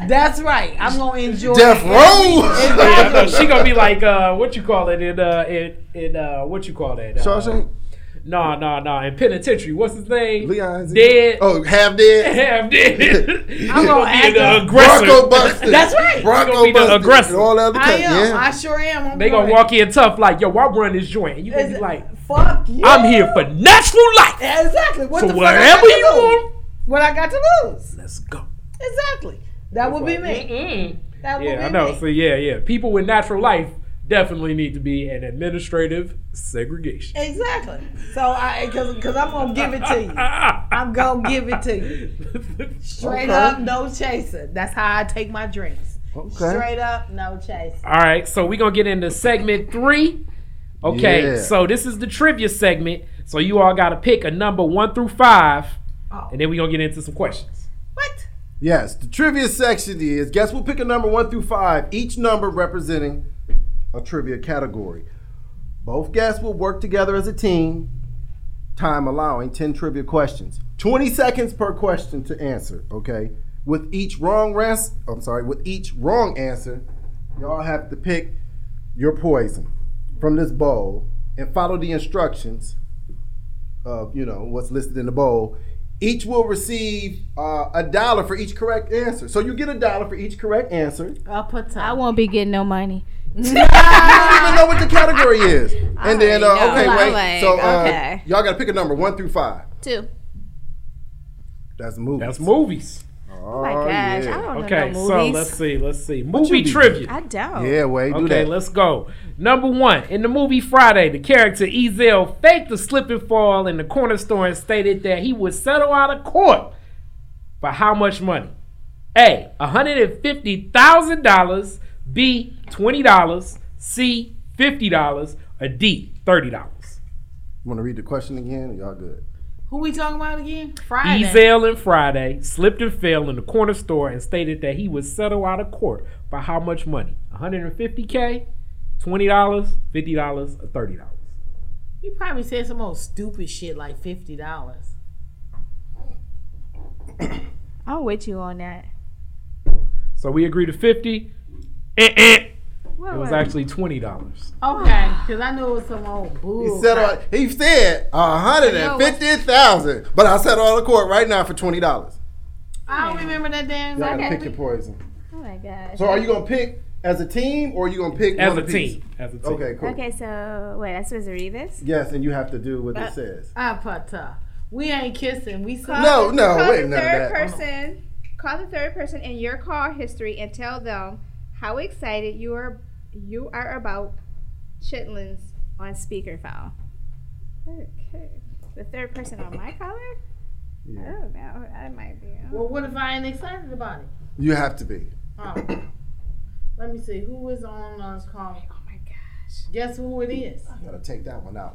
That's right. I'm gonna enjoy death row. Yeah, she gonna be like what you call it in what you call that? Shawshank. No. In penitentiary, what's his name? Leon. Dead. Oh, half dead. I'm gonna act the aggressor. Bronco Buster. That's right. Bronco Buster. Aggressive. All the other I am. Yeah. I sure am. I'm they gonna walk in tough, like, yo, I run this joint, and you gonna be like, fuck you. I'm here for natural life. Yeah, exactly. What so the whatever you want, what I got to lose. Let's go. Exactly. That would be me. Mm-mm. That would be me. Yeah, I know. So yeah. People with natural life definitely need to be an administrative segregation. Exactly. So because I'm gonna give it to you. I'm gonna give it to you. Straight up, no chasing. That's how I take my drinks. Okay. Straight up, no chasing. All right. So we're gonna get into segment 3. Okay. Yeah. So this is the trivia segment. So you all gotta pick a number 1 through 5, and then we're gonna get into some questions. What? Yes. The trivia section is guess we'll pick a number 1 through 5. Each number representing a trivia category. Both guests will work together as a team, time allowing 10 trivia questions. 20 seconds per question to answer, okay? With each wrong answer, y'all have to pick your poison from this bowl and follow the instructions of, what's listed in the bowl. Each will receive $1 for each correct answer. So you get $1 for each correct answer. I won't be getting no money. I don't even know what the category is. And then, okay. Y'all got to pick a number 1 through 5. 2. That's movies. Oh my gosh, yeah. I don't know no movies. So let's see. Movie trivia. I doubt. Yeah, wait, do that. Okay, let's go. Number 1, in the movie Friday, the character Ezell faked a slip and fall in the corner store and stated that he would settle out of court for how much money? A, $150,000. B, $20, C, $50, or D, $30. Want to read the question again? Y'all good? Who we talking about again? Friday. Ezell and Friday slipped and fell in the corner store and stated that he would settle out of court by how much money? $150K, $20, $50, or $30. He probably said some old stupid shit like $50. I'm with you on that. So we agree to 50. It was actually $20. Okay, because I knew it was some old bull. He said $150,000, but I settled out of court right now for $20. I don't remember that damn. You gotta pick your poison. Oh my gosh! So are you gonna pick as a team or are you gonna pick as one a piece? Team? As a team. Okay, cool. Okay, so wait, I'm supposed to read this? Yes, and you have to do what it says. We ain't kissing. We saw. No, wait, no. Call the third person in your call history and tell them how excited you are about chitlins on speakerphone. Okay. The third person on my caller? Yeah. I don't know. I might be. Well, what if I ain't excited about it? You have to be. Oh. Let me see. Who is on this call? Oh, my gosh. Guess who it is? I got to take that one out.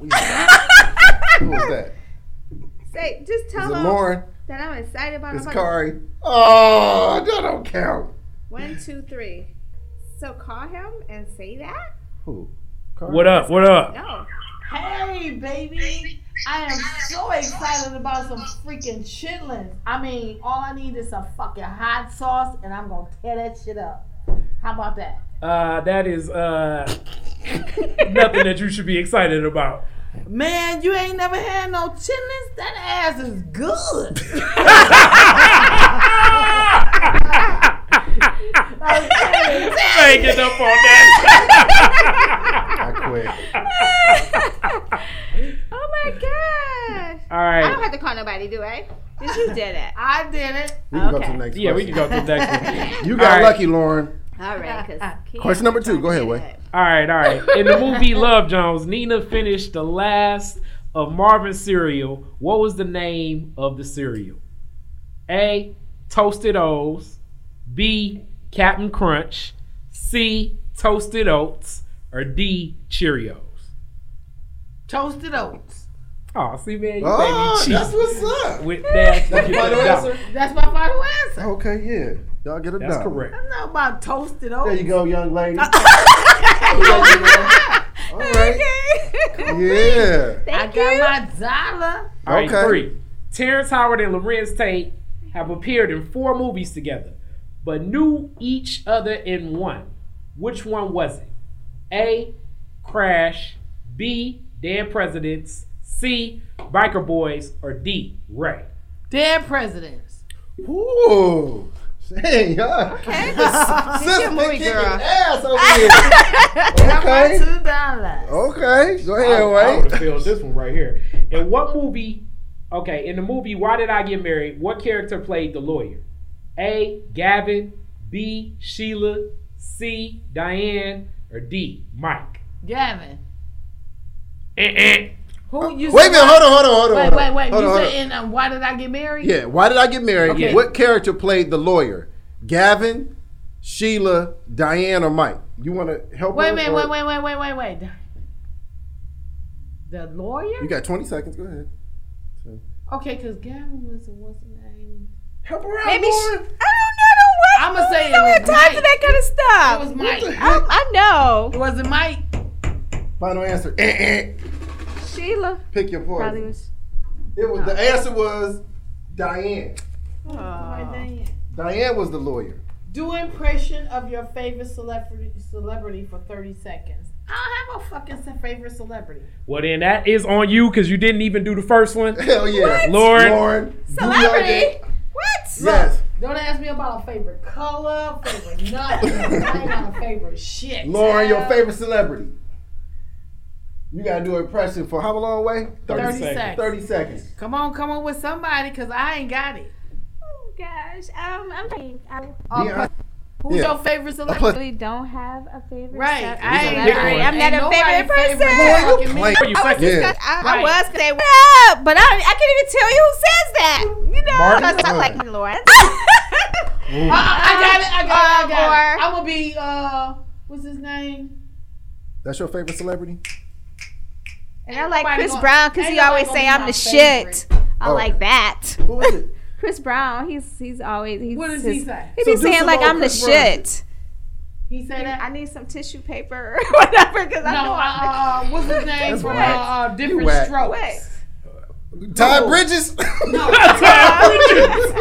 Who is that? Say, just tell them that I'm excited about it. It's Kari. Oh, that don't count. 1, 2, 3. So call him and say that? Who? What up? No. Hey, baby. I am so excited about some freaking chitlins. I mean, all I need is some fucking hot sauce, and I'm going to tear that shit up. How about that? That is nothing that you should be excited about. Man, you ain't never had no chitlins? That ass is good. I ain't getting up on that. I quit. Oh my gosh. All right. I don't have to call nobody, do I? Because you did it. I did it. We can go to the next one. Yeah, we can go to the next one. You got lucky, Lauren. All right. Question number 2. Go ahead, Wade. All right. In the movie Love Jones, Nina finished the last of Marvin's cereal. What was the name of the cereal? A, Toasted O's. B, Captain Crunch. C, Toasted Oats. Or D, Cheerios. Toasted Oats. Oh, see, man, you made me cheat. That's what's up. With that, that's my final answer. That's my final answer. Okay, yeah. Y'all get a dollar. That's correct. I know about Toasted Oats. There you go, young lady. All right. Okay. Yeah. I got my dollar. All right, okay. 3. Terrence Howard and Lorenz Tate have appeared in 4 movies together, but knew each other in 1. Which one was it? A, Crash, B, Dead Presidents, C, Biker Boys, or D, Ray? Dead Presidents. Ooh. Hey, y'all. Okay. Sister kicking ass over here. Okay. $2. Okay. Go ahead, Ray. I would have filled this one right here. In what movie? Okay, in the movie Why Did I Get Married, what character played the lawyer? A, Gavin, B, Sheila, C, Diane, or D, Mike? Gavin. Who you wait a minute, hold on. Wait. You said in Why Did I Get Married? Yeah, Why Did I Get Married? Okay. What character played the lawyer? Gavin, Sheila, Diane, or Mike? You want to help me? Wait. The lawyer? You got 20 seconds. Go ahead. Okay, because Gavin was what's her name? Help her out, Lauren. I don't know. I'm going to say it was Mike. To that kind of stuff. It was Mike. I know. It wasn't Mike. Final answer. Sheila. Pick your poison. The answer was Diane. Oh. Diane was the lawyer. Do an impression of your favorite celebrity for 30 seconds. I don't have no fucking favorite celebrity. Well, then that is on you because you didn't even do the first one. Hell yeah. Lauren. Celebrity? What? Yes. Don't ask me about a favorite color, favorite nothing. I ain't got a favorite shit. Lauren, your favorite celebrity. You got to do an impression for how long, Way? 30 seconds. 30 seconds. Come on with somebody because I ain't got it. Oh, gosh. I'm trying. Who's your favorite celebrity? I really don't have a favorite. Right. I'm not a favorite person. I was going to say, what up? But I can't even tell you who says that. You know? Because I'm like, Lord. I got it. I'm going to be, what's his name? That's your favorite celebrity? And I like Chris Brown because he always say I'm the shit. I like that. Who is it? Chris Brown, he's always... what does he say? He be saying, like, I'm the shit. He said that? I need some tissue paper or whatever, because I know... what's his name from Different Strokes? Ty Bridges? No, Ty Bridges.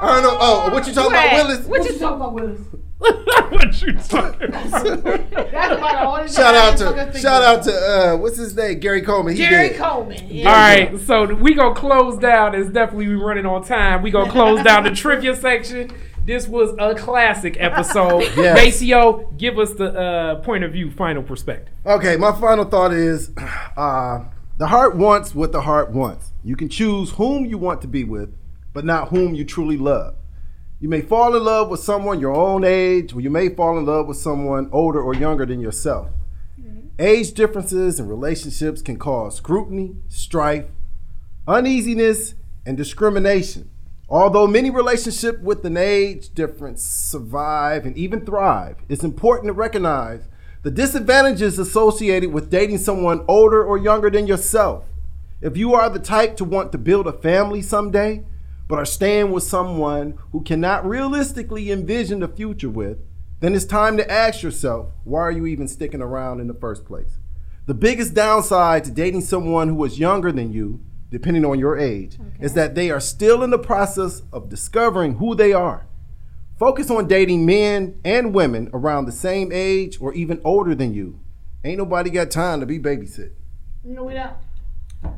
I don't know. Oh, what you talking about, Willis? What you talking about? Shout out to what's his name? Gary Coleman. Yeah. All right, so we gonna close down. It's definitely we running on time. We gonna close down the trivia section. This was a classic episode. Yes. Maceo, give us the point of view, final perspective. Okay, my final thought is the heart wants what the heart wants. You can choose whom you want to be with, but not whom you truly love. You may fall in love with someone your own age, or you may fall in love with someone older or younger than yourself. Mm-hmm. Age differences in relationships can cause scrutiny, strife, uneasiness, and discrimination. Although many relationships with an age difference survive and even thrive, it's important to recognize the disadvantages associated with dating someone older or younger than yourself. If you are the type to want to build a family someday, but are staying with someone who cannot realistically envision the future with, then it's time to ask yourself, why are you even sticking around in the first place? The biggest downside to dating someone who is younger than you, depending on your age, is that they are still in the process of discovering who they are. Focus on dating men and women around the same age or even older than you. Ain't nobody got time to be babysit. No, we don't.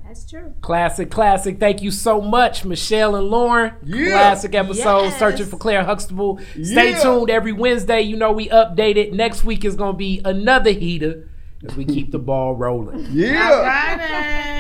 That's true. Classic. Thank you so much, Michelle and Lauren. Yeah. Classic episode, Searching for Claire Huxtable. Stay tuned every Wednesday. You know we update it. Next week is going to be another heater as we keep the ball rolling. Yeah.